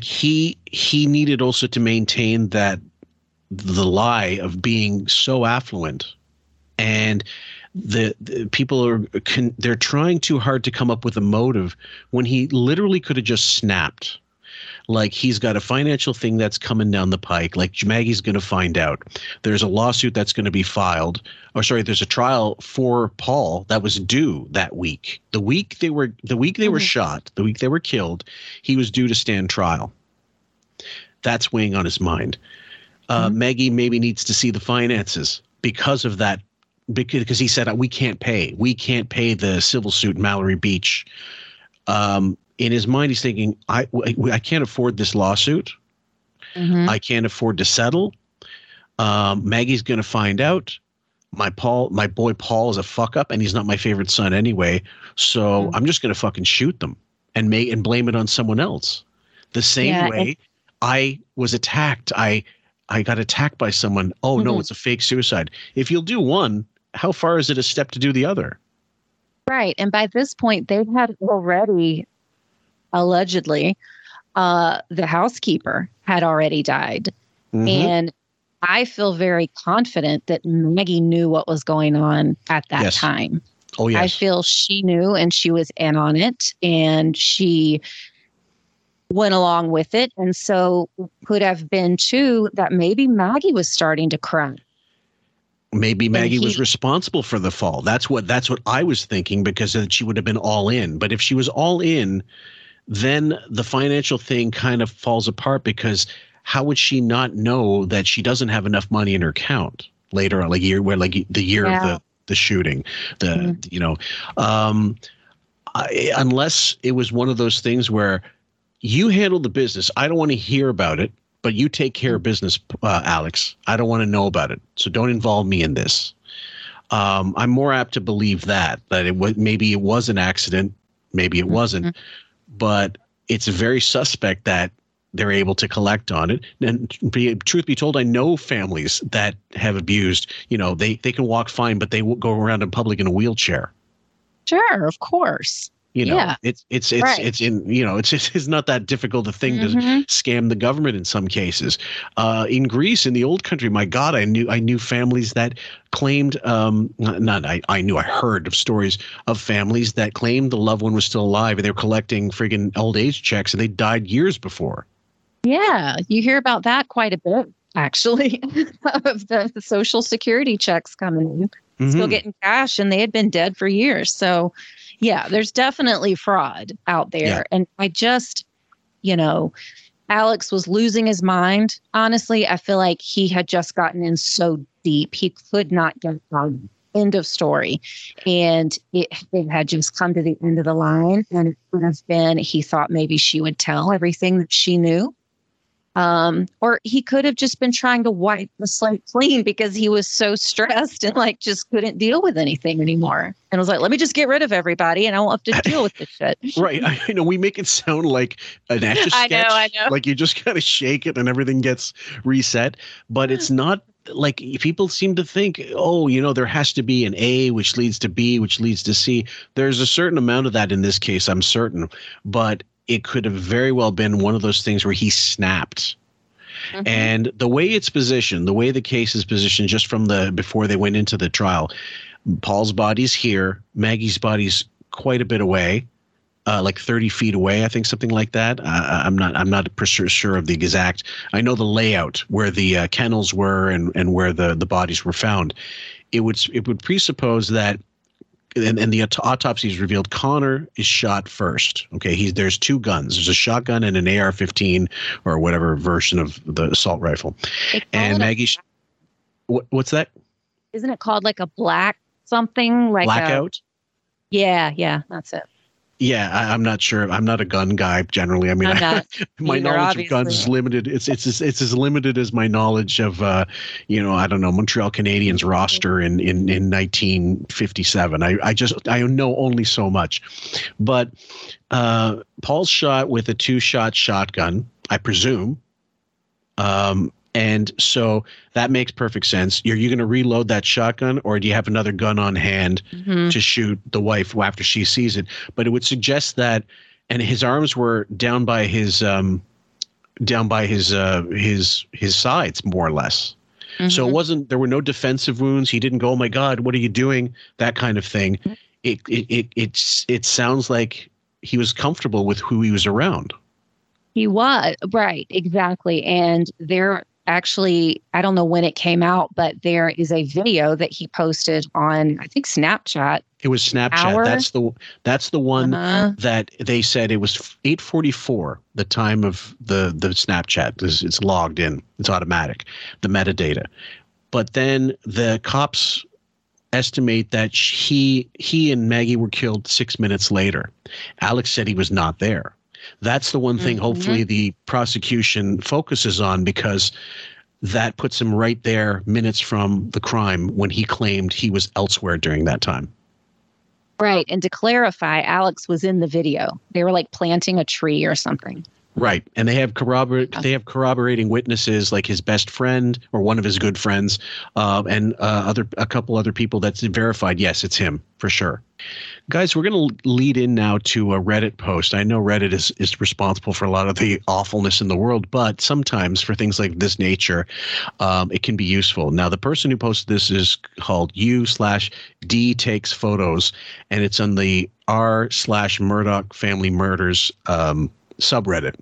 needed also to maintain that the lie of being so affluent, and the people they're trying too hard to come up with a motive when he literally could have just snapped. Like, he's got a financial thing that's coming down the pike. Like, Maggie's going to find out. There's a lawsuit that's going to be filed. Or sorry, there's a trial for Paul that was due that week. The week they were shot, the week they were killed, he was due to stand trial. That's weighing on his mind. Maggie maybe needs to see the finances because of that. Because he said, we can't pay the civil suit in Mallory Beach. In his mind, he's thinking, I can't afford this lawsuit. I can't afford to settle. Maggie's going to find out. My boy Paul is a fuck up, and he's not my favorite son anyway. So I'm just going to fucking shoot them and blame it on someone else. The same way I was attacked. I got attacked by someone. Oh, no, it's a fake suicide. If you'll do one, how far is it a step to do the other? Right. And by this point, they had already, allegedly, the housekeeper had already died. Mm-hmm. And I feel very confident that Maggie knew what was going on at that time. Oh, yes. I feel she knew, and she was in on it, and she went along with it. And so could have been, too, that maybe Maggie was starting to cry. Maybe Maggie was responsible for the fall. That's what I was thinking, because then she would have been all in. But if she was all in, then the financial thing kind of falls apart, because how would she not know that she doesn't have enough money in her account later on, the year of the shooting, unless it was one of those things where you handle the business. I don't want to hear about it, but you take care of business, Alex. I don't want to know about it. So don't involve me in this. I'm more apt to believe that it was, maybe it was an accident. Maybe it wasn't, but it's very suspect that they're able to collect on it. And truth be told, I know families that have abused, they can walk fine, but they will go around in public in a wheelchair. Sure. Of course. It's not that difficult a thing to scam the government in some cases. In Greece, in the old country, my God, I knew families that claimed I heard of stories of families that claimed the loved one was still alive, and they were collecting friggin' old age checks, and they died years before. Yeah, you hear about that quite a bit, actually, of the Social Security checks coming in, still getting cash, and they had been dead for years. So. Yeah, there's definitely fraud out there. Yeah. And I just, Alex was losing his mind. Honestly, I feel like he had just gotten in so deep. He could not get out. End of story. And it had just come to the end of the line. And it would have been, he thought maybe she would tell everything that she knew. Or he could have just been trying to wipe the slate clean, because he was so stressed and just couldn't deal with anything anymore. And was like, let me just get rid of everybody and I won't have to deal with this shit. Right. I know we make it sound like an extra sketch. I know. Like you just kind of shake it and everything gets reset. But it's not like people seem to think, there has to be an A, which leads to B, which leads to C. There's a certain amount of that in this case, I'm certain. But it could have very well been one of those things where he snapped. Mm-hmm. And the way it's positioned, the way the case is positioned, just from before they went into the trial, Paul's body's here, Maggie's body's quite a bit away, like 30 feet away, I think, something like that. I'm not sure of the exact. I know the layout where the kennels were and where the bodies were found. It would presuppose that. And the autopsy is revealed Connor is shot first. Okay, there's two guns. There's a shotgun and an AR-15 or whatever version of the assault rifle. And Maggie, what's that? Isn't it called like a black something? Like blackout? Yeah, that's it. Yeah, I'm not sure. I'm not a gun guy generally. I mean, my knowledge obviously. Of guns is limited. It's as limited as my knowledge of, I don't know, Montreal Canadiens roster in 1957. I know only so much. But Paul's shot with a 2-shot shotgun, I presume. And so that makes perfect sense. Are you going to reload that shotgun, or do you have another gun on hand to shoot the wife after she sees it? But it would suggest that, and his arms were down by his sides, more or less. Mm-hmm. So there were no defensive wounds. He didn't go, oh my God, what are you doing? That kind of thing. Mm-hmm. It sounds like he was comfortable with who he was around. He was, right, exactly. And actually, I don't know when it came out, but there is a video that he posted on, I think, Snapchat. It was Snapchat. That's the one that they said it was 8:44, the time of the Snapchat. It's logged in. It's automatic, the metadata. But then the cops estimate that he and Maggie were killed 6 minutes later. Alex said he was not there. That's the one thing hopefully the prosecution focuses on, because that puts him right there minutes from the crime when he claimed he was elsewhere during that time. Right. And to clarify, Alex was in the video. They were like planting a tree or something. Right. And they have corroborating witnesses like his best friend or one of his good friends and a couple other people that's verified. Yes, it's him for sure. Guys, we're going to lead in now to a Reddit post. I know Reddit is responsible for a lot of the awfulness in the world, but sometimes for things like this nature, it can be useful. Now, the person who posted this is called U/D takes photos, and it's on the r/Murdaugh family murders subreddit.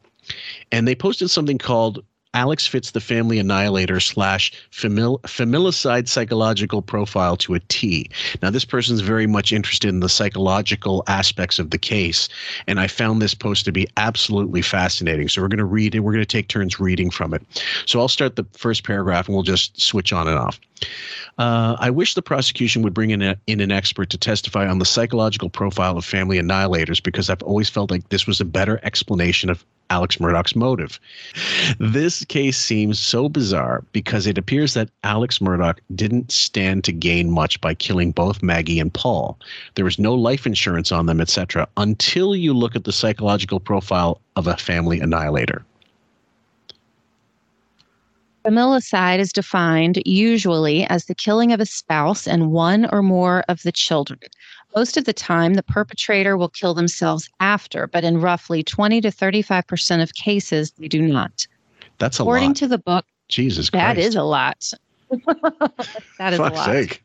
And they posted something called Alex Fits the Family Annihilator /Familicide Psychological Profile to a T. Now, this person's very much interested in the psychological aspects of the case, and I found this post to be absolutely fascinating. So we're going to read it. We're going to take turns reading from it. So I'll start the first paragraph, and we'll just switch on and off. I wish the prosecution would bring in an expert to testify on the psychological profile of family annihilators, because I've always felt like this was a better explanation of Alex Murdaugh's motive. This case seems so bizarre because it appears that Alex Murdaugh didn't stand to gain much by killing both Maggie and Paul. There was no life insurance on them, etc., until you look at the psychological profile of a family annihilator. Familicide is defined usually as the killing of a spouse and one or more of the children. Most of the time, the perpetrator will kill themselves after, but in roughly 20 to 35% of cases, they do not. That's a lot. According to the book, Jesus Christ. That is a lot. That is a lot. Fuck's sake.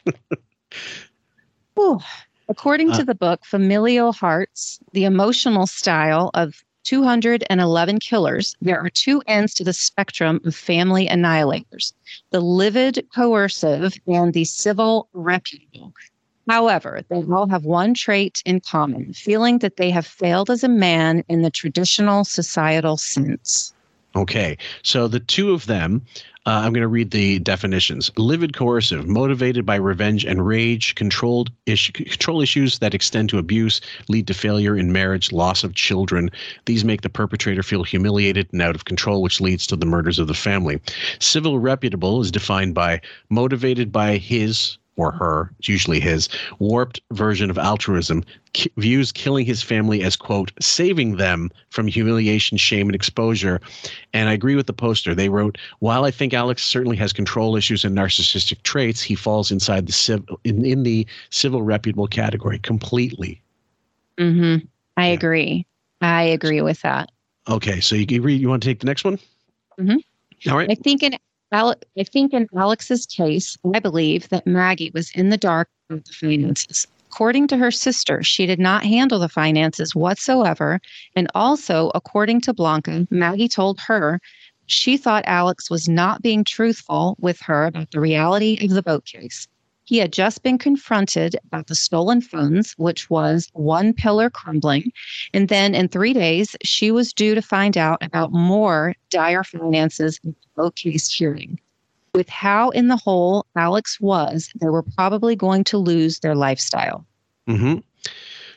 According to the book, Familial Hearts, the emotional style of 211 killers, there are two ends to the spectrum of family annihilators, the livid coercive and the civil reputable. However, they all have one trait in common, feeling that they have failed as a man in the traditional societal sense. Okay, so the two of them, I'm going to read the definitions. Livid coercive, motivated by revenge and rage, control issues that extend to abuse, lead to failure in marriage, loss of children. These make the perpetrator feel humiliated and out of control, which leads to the murders of the family. Civil reputable is defined by motivated by his or her, it's usually his, warped version of altruism, views killing his family as, quote, saving them from humiliation, shame, and exposure. And I agree with the poster. They wrote, while I think Alex certainly has control issues and narcissistic traits, he falls inside the in the civil reputable category completely. Mm-hmm. I agree. I agree with that. Okay. So you want to take the next one? Mm-hmm. All right. I think in Alex's case, I believe that Maggie was in the dark about the finances. According to her sister, she did not handle the finances whatsoever. And also, according to Blanca, Maggie told her she thought Alex was not being truthful with her about the reality of the boat case. He had just been confronted about the stolen funds, which was one pillar crumbling. And then in 3 days, she was due to find out about more dire finances in the boat case hearing. With how in the hole Alex was, they were probably going to lose their lifestyle. Mm-hmm.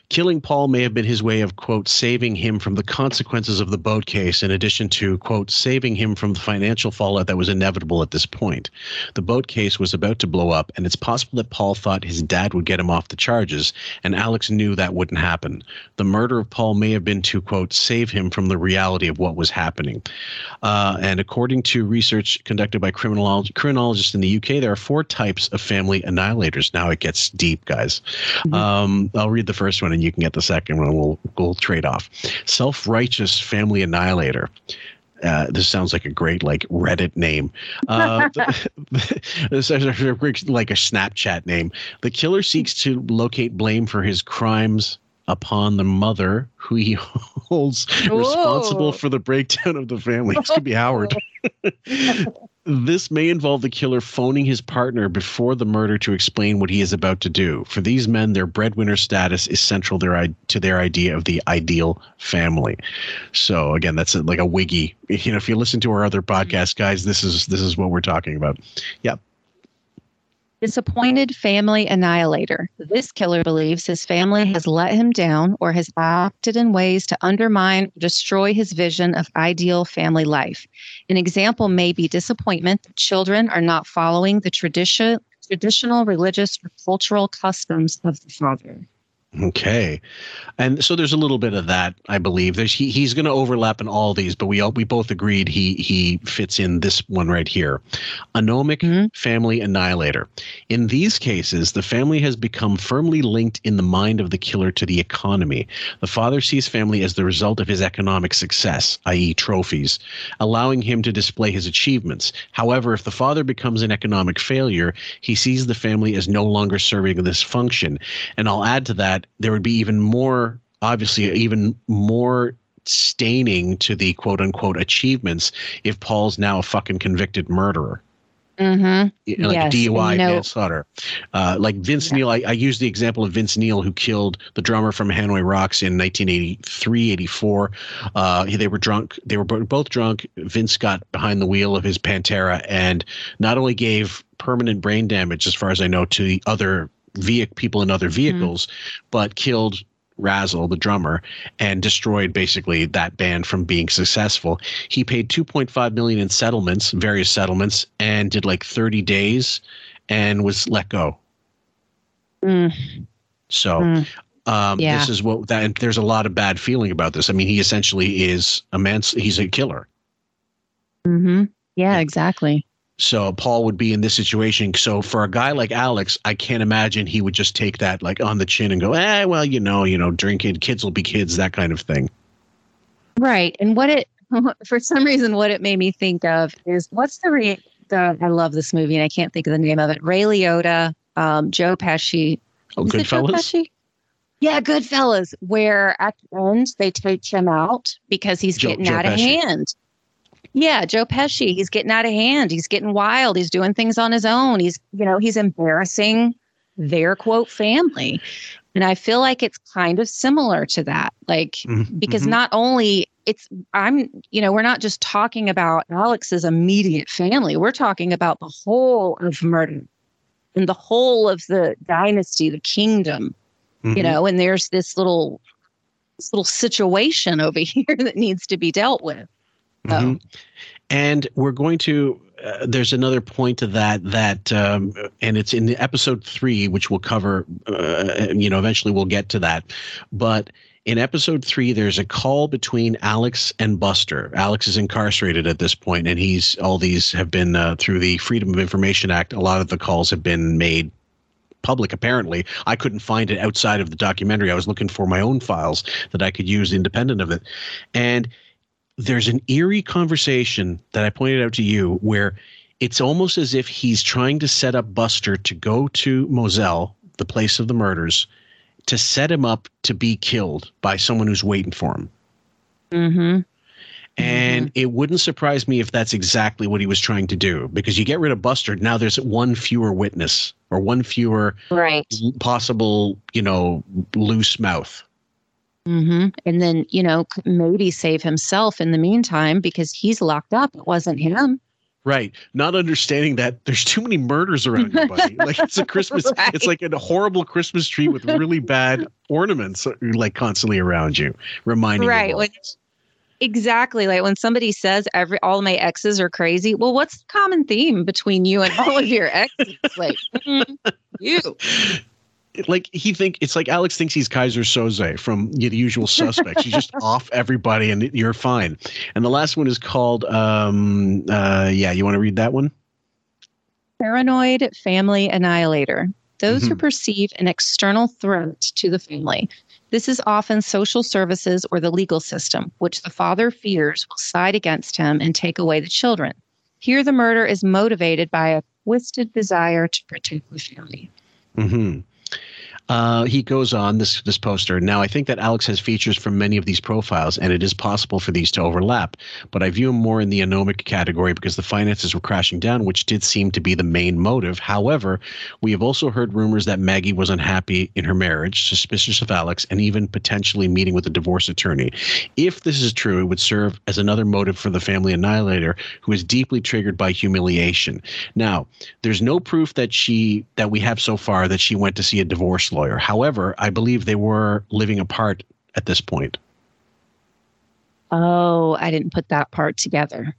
Killing Paul may have been his way of, quote, saving him from the consequences of the boat case, in addition to, quote, saving him from the financial fallout that was inevitable at this point. The boat case was about to blow up, and it's possible that Paul thought his dad would get him off the charges, and Alex knew that wouldn't happen. The murder of Paul may have been to, quote, save him from the reality of what was happening. And according to research conducted by criminologists in the UK, there are four types of family annihilators. Now it gets deep, guys. Mm-hmm. I'll read the first one, and you can get the second one. We'll trade off. Self-righteous family annihilator. This sounds like a great Reddit name. This is like a Snapchat name. The killer seeks to locate blame for his crimes upon the mother, who he holds responsible for the breakdown of the family. This could be Howard. This may involve the killer phoning his partner before the murder to explain what he is about to do. For these men, their breadwinner status is central to their idea of the ideal family. So again, that's like a wiggy. You know, if you listen to our other podcast, guys, this is what we're talking about. Yep. Disappointed family annihilator. This killer believes his family has let him down or has acted in ways to undermine or destroy his vision of ideal family life. An example may be disappointment that children are not following the traditional religious or cultural customs of the father. Okay. And so there's a little bit of that, I believe. He's going to overlap in all these, but we both agreed he fits in this one right here. Anomic family annihilator. In these cases, the family has become firmly linked in the mind of the killer to the economy. The father sees family as the result of his economic success, i.e. trophies, allowing him to display his achievements. However, if the father becomes an economic failure, he sees the family as no longer serving this function. And I'll add to that, there would be even more, obviously, even more staining to the quote unquote achievements if Paul's now a fucking convicted murderer. Mm-hmm. You know, yes. Like DUI, manslaughter. Like Vince Neil, I used the example of Vince Neil, who killed the drummer from Hanoi Rocks in 1983, 84. They were drunk. They were both drunk. Vince got behind the wheel of his Pantera and not only gave permanent brain damage, as far as I know, to the other people in other vehicles, but killed Razzle, the drummer, and destroyed basically that band from being successful. He paid $2.5 million in settlements, various settlements, and did like 30 days and was let go. So this is what that, and there's a lot of bad feeling about this. I mean, he essentially is he's a killer. Mm-hmm. Yeah, exactly. So Paul would be in this situation. So for a guy like Alex, I can't imagine he would just take that like on the chin and go, well, you know, drinking, kids will be kids, that kind of thing. Right. And for some reason, what it made me think of is what's I love this movie and I can't think of the name of it. Ray Liotta, Joe Pesci. Oh, Goodfellas? Joe Pesci? Yeah, Goodfellas, where at the end they take him out because he's getting out of hand. Yeah, Joe Pesci, he's getting out of hand. He's getting wild. He's doing things on his own. He's embarrassing their, quote, family. And I feel like it's kind of similar to that. Like, because not only we're not just talking about Alex's immediate family. We're talking about the whole of Murdaugh and the whole of the dynasty, the kingdom, and there's this little situation over here that needs to be dealt with. And we're going to there's another point to that and it's in episode 3, which we'll cover, eventually we'll get to that. But in episode 3, there's a call between Alex and Buster. Alex is incarcerated at this point, and all these have been through the Freedom of Information Act. A lot of the calls have been made public, apparently. I couldn't find it outside of the documentary. I was looking for my own files that I could use independent of it. And there's an eerie conversation that I pointed out to you where it's almost as if he's trying to set up Buster to go to Moselle, the place of the murders, to set him up to be killed by someone who's waiting for him. Mm-hmm. And it wouldn't surprise me if that's exactly what he was trying to do, because you get rid of Buster, now there's one fewer witness or one fewer possible, loose mouth. And then, maybe save himself in the meantime because he's locked up. It wasn't him. Right. Not understanding that there's too many murders around you, buddy. Like it's a Christmas. Right. It's like a horrible Christmas tree with really bad ornaments like constantly around you, reminding you. Right. Exactly. Like when somebody says all my exes are crazy. Well, what's the common theme between you and all of your exes? Like you. Like Alex thinks he's Kaiser Soze from The Usual Suspects. You just off everybody and you're fine. And the last one is called, you want to read that one? Paranoid family annihilator. Those who perceive an external threat to the family. This is often social services or the legal system, which the father fears will side against him and take away the children. Here the murder is motivated by a twisted desire to protect the family. He goes on, this poster, now I think that Alex has features from many of these profiles, and it is possible for these to overlap, but I view him more in the anomic category because the finances were crashing down, which did seem to be the main motive. However, we have also heard rumors that Maggie was unhappy in her marriage, suspicious of Alex, and even potentially meeting with a divorce attorney. If this is true, it would serve as another motive for the family annihilator, who is deeply triggered by humiliation. Now, there's no proof that we have so far that she went to see a divorce lawyer. However, I believe they were living apart at this point. Oh, I didn't put that part together.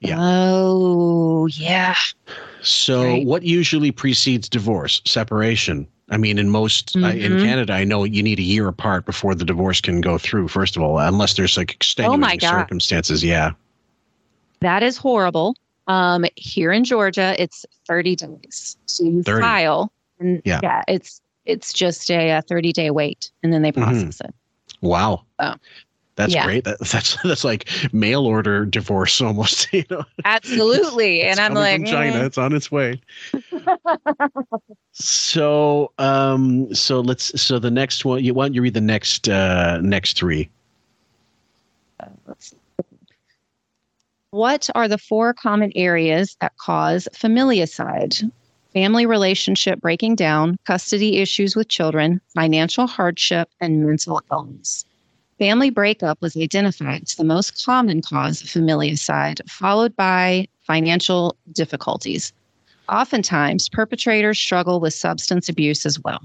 Yeah. Oh, yeah. So right. What usually precedes divorce? Separation. I mean, in most in Canada, I know you need a year apart before the divorce can go through, first of all, unless there's like extenuating circumstances. Yeah. That is horrible. Here in Georgia, it's 30 days. So you file. And yeah, it's just a 30-day wait, and then they process it. Wow. So, that's great. That's like mail order divorce almost. You know? Absolutely. It's and I'm like, from China, it's on its way. So the next one, why don't you read the next three? Let's see. What are the four common areas that cause familicide? Family relationship breaking down, custody issues with children, financial hardship, and mental illness. Family breakup was identified as the most common cause of familicide, followed by financial difficulties. Oftentimes, perpetrators struggle with substance abuse as well.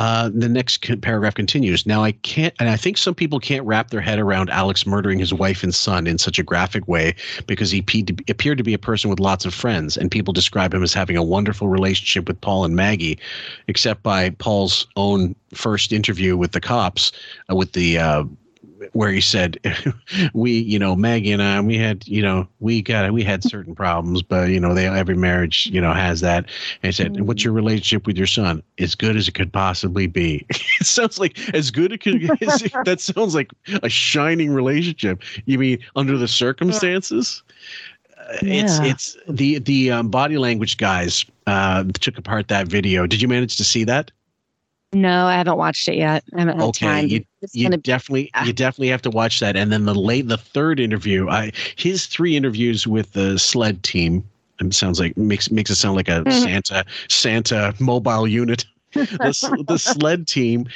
The next paragraph continues. Now, I think some people can't wrap their head around Alex murdering his wife and son in such a graphic way because he appeared to be a person with lots of friends, and people describe him as having a wonderful relationship with Paul and Maggie, except by Paul's own first interview with the cops, where he said, Maggie and I, we had certain problems, but every marriage, has that. And he said, and what's your relationship with your son? As good as it could possibly be. It sounds like as good it could. That sounds like a shining relationship. You mean under the circumstances? Yeah. It's the body language guys took apart that video. Did you manage to see that? No, I haven't watched it yet. I haven't had time. You definitely have to watch that. And then the third interview, his three interviews with the SLED team, and sounds like makes it sound like a Santa mobile unit. The SLED team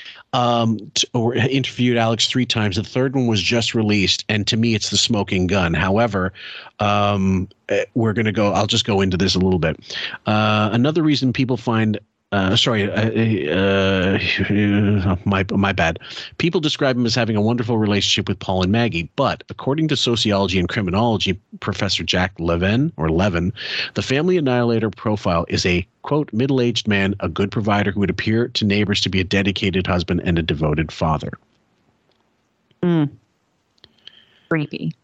interviewed Alex three times. The third one was just released, and to me, it's the smoking gun. However, I'll just go into this a little bit. Another reason people find. My bad. People describe him as having a wonderful relationship with Paul and Maggie, but according to sociology and criminology professor Jack Levin, the family annihilator profile is a, quote, middle-aged man, a good provider who would appear to neighbors to be a dedicated husband and a devoted father. Creepy.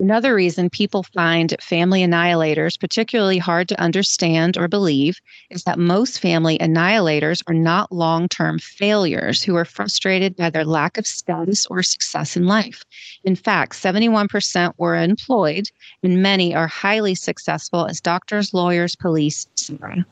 Another reason people find family annihilators particularly hard to understand or believe is that most family annihilators are not long-term failures who are frustrated by their lack of status or success in life. In fact, 71% were unemployed, and many are highly successful as doctors, lawyers, police, etc.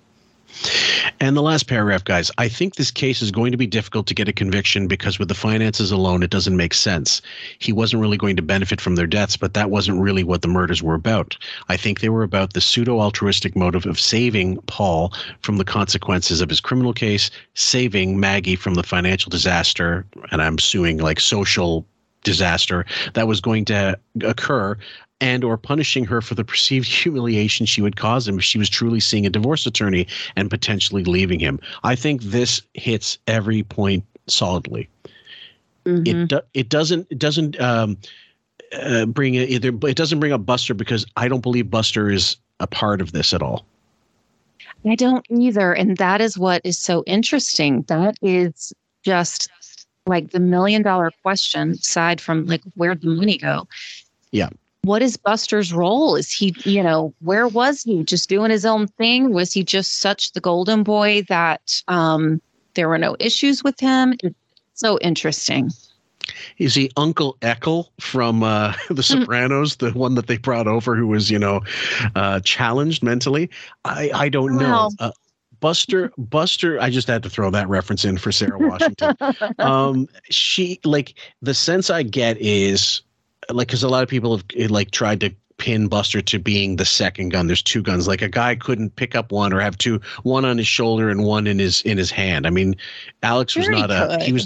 And the last paragraph, guys, I think this case is going to be difficult to get a conviction because with the finances alone, it doesn't make sense. He wasn't really going to benefit from their deaths, but that wasn't really what the murders were about. I think they were about the pseudo-altruistic motive of saving Paul from the consequences of his criminal case, saving Maggie from the financial disaster, and I'm suing like social disaster that was going to occur, and or punishing her for the perceived humiliation she would cause him if she was truly seeing a divorce attorney and potentially leaving him. I think this hits every point solidly. It doesn't bring up Buster because I don't believe Buster is a part of this at all. I don't either. And that is what is so interesting. That is just like the $1 million question aside from like, where'd the money go? Yeah. What is Buster's role? Is he, where was he? Just doing his own thing? Was he just such the golden boy that there were no issues with him? It's so interesting. Is he Uncle Eckel from The Sopranos, the one that they brought over who was, challenged mentally? I don't know. Buster. I just had to throw that reference in for Sarah Washington. She, like, the sense I get is, like, because a lot of people have, like, tried to pin Buster to being the second gun. There's two guns. Like, a guy couldn't pick up one or have two, one on his shoulder and one in his hand. I mean, Alex was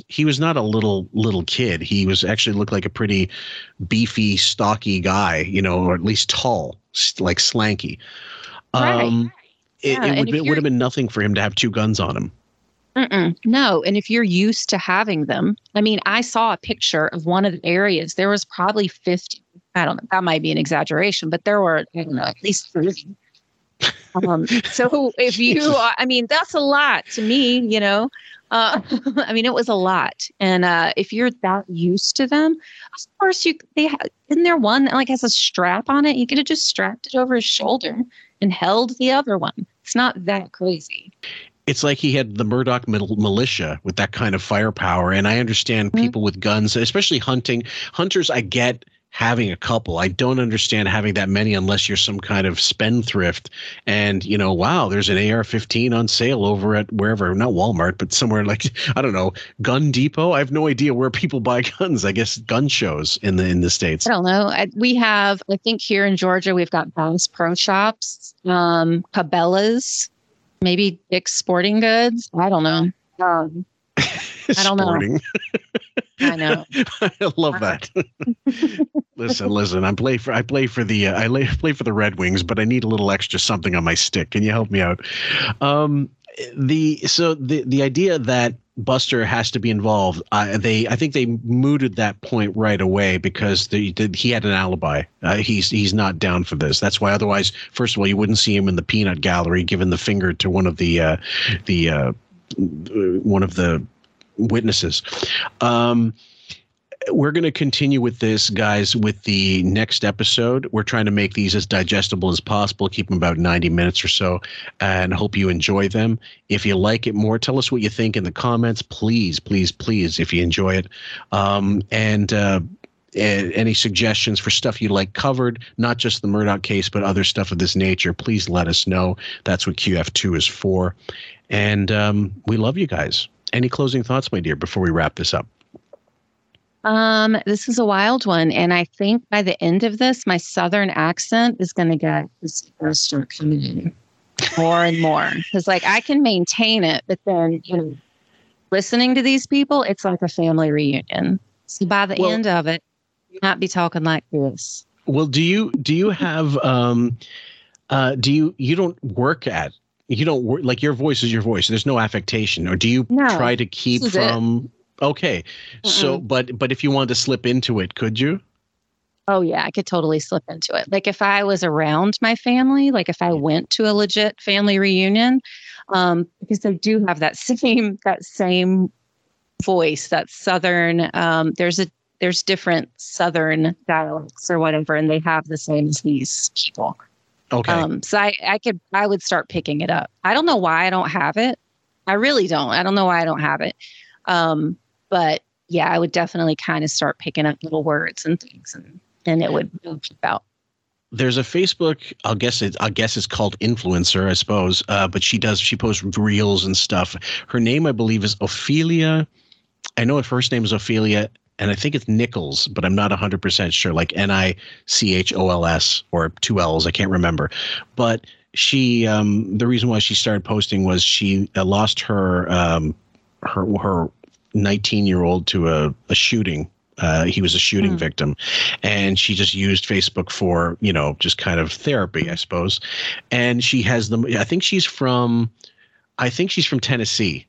he was not a little kid. He was actually looked like a pretty beefy, stocky guy, you know, or at least tall, like slanky. Right. It would have been nothing for him to have two guns on him. No. And if you're used to having them, I mean, I saw a picture of one of the areas. There was probably 50. I don't know. That might be an exaggeration, but there were, I don't know, at least 30. So if you, I mean, that's a lot to me, you know. I mean, it was a lot. And if you're that used to them, of course, isn't there one that, like, has a strap on it? You could have just strapped it over his shoulder and held the other one. It's not that crazy. It's like he had the Murdaugh militia with that kind of firepower. And I understand people with guns, especially hunters. I get having a couple. I don't understand having that many unless you're some kind of spendthrift. And, you know, wow, there's an AR-15 on sale over at wherever, not Walmart, but somewhere like, I don't know, Gun Depot. I have no idea where people buy guns. I guess gun shows in the States. I don't know. We have, I think here in Georgia, we've got Bass Pro Shops, Cabela's, maybe Dick's Sporting Goods. I don't know. I don't know. I know. I love that. Listen. I play for the Red Wings, but I need a little extra something on my stick. Can you help me out? The idea that Buster has to be involved. I think they mooted that point right away because he had an alibi. He's not down for this. That's why. Otherwise, first of all, you wouldn't see him in the peanut gallery giving the finger to one of the witnesses. We're going to continue with this, guys, with the next episode. We're trying to make these as digestible as possible, keep them about 90 minutes or so, and hope you enjoy them. If you like it more, tell us what you think in the comments. Please, please, please, if you enjoy it. Any suggestions for stuff you like covered, not just the Murdaugh case, but other stuff of this nature, please let us know. That's what QF2 is for. And we love you guys. Any closing thoughts, my dear, before we wrap this up? This is a wild one. And I think by the end of this, my Southern accent is going to get this start coming in more and more. Because, like, I can maintain it, but then, you know, listening to these people, it's like a family reunion. So by the end of it, you might be talking like this. Well, do you have you don't work at? You don't work, like, your voice is your voice. There's no affectation. Or do you try to keep from it? Okay. Mm-mm. So but if you wanted to slip into it, could you? Oh, yeah, I could totally slip into it. Like, if I was around my family, like if I went to a legit family reunion, because they do have that same voice, that Southern, there's different Southern dialects or whatever, and they have the same as these people. Okay. So I would start picking it up. I don't know why I don't have it. I really don't. I don't know why I don't have it. But yeah, I would definitely kind of start picking up little words and things, and it would move about. There's a Facebook, I guess it's called Influencer, I suppose. But she posts reels and stuff. Her name, I believe, is Ophelia. I know her first name is Ophelia. And I think it's Nichols, but I'm not 100% sure, like Nichols or two L's. I can't remember. But she the reason why she started posting was she lost her 19-year-old to a shooting. He was a shooting victim, and she just used Facebook for, you know, just kind of therapy, I suppose. And she has I think she's from Tennessee.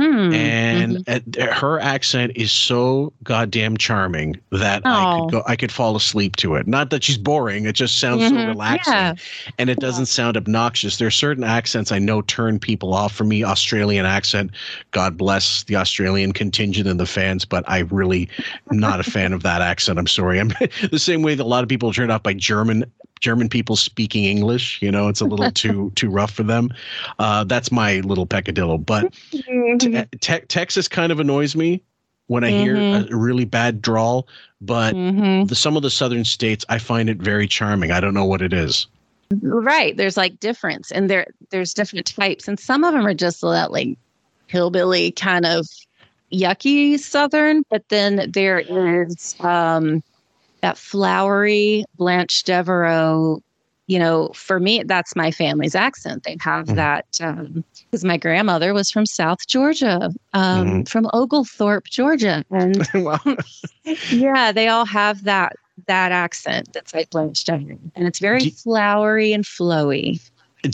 And her accent is so goddamn charming that I could fall asleep to it. Not that she's boring. It just sounds so relaxing, and it doesn't sound obnoxious. There are certain accents I know turn people off. For me, Australian accent, God bless the Australian contingent and the fans, but I really not a fan of that accent. I'm sorry. I'm the same way that a lot of people are turned off by German people speaking English. You know, it's a little too rough for them. That's my little peccadillo. But Texas kind of annoys me when I hear a really bad drawl. But some of the southern states, I find it very charming. I don't know what it is. Right. There's like difference, and there's different types. And some of them are just that like hillbilly kind of yucky Southern. But then there is that flowery Blanche Devereaux. You know, for me, that's my family's accent. They have that because my grandmother was from South Georgia, from Oglethorpe, Georgia. And wow. Yeah, they all have that accent that's like Blanche Devereaux. And it's very flowery and flowy.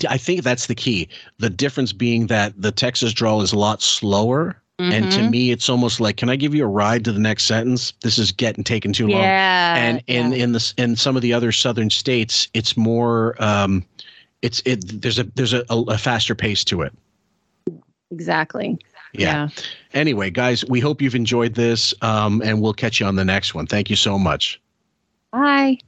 I think that's the key. The difference being that the Texas drawl is a lot slower. Mm-hmm. And to me, it's almost like, can I give you a ride to the next sentence? This is getting taken too long. And in some of the other Southern states, it's more there's a faster pace to it. Exactly. Yeah. Anyway, guys, we hope you've enjoyed this, and we'll catch you on the next one. Thank you so much. Bye.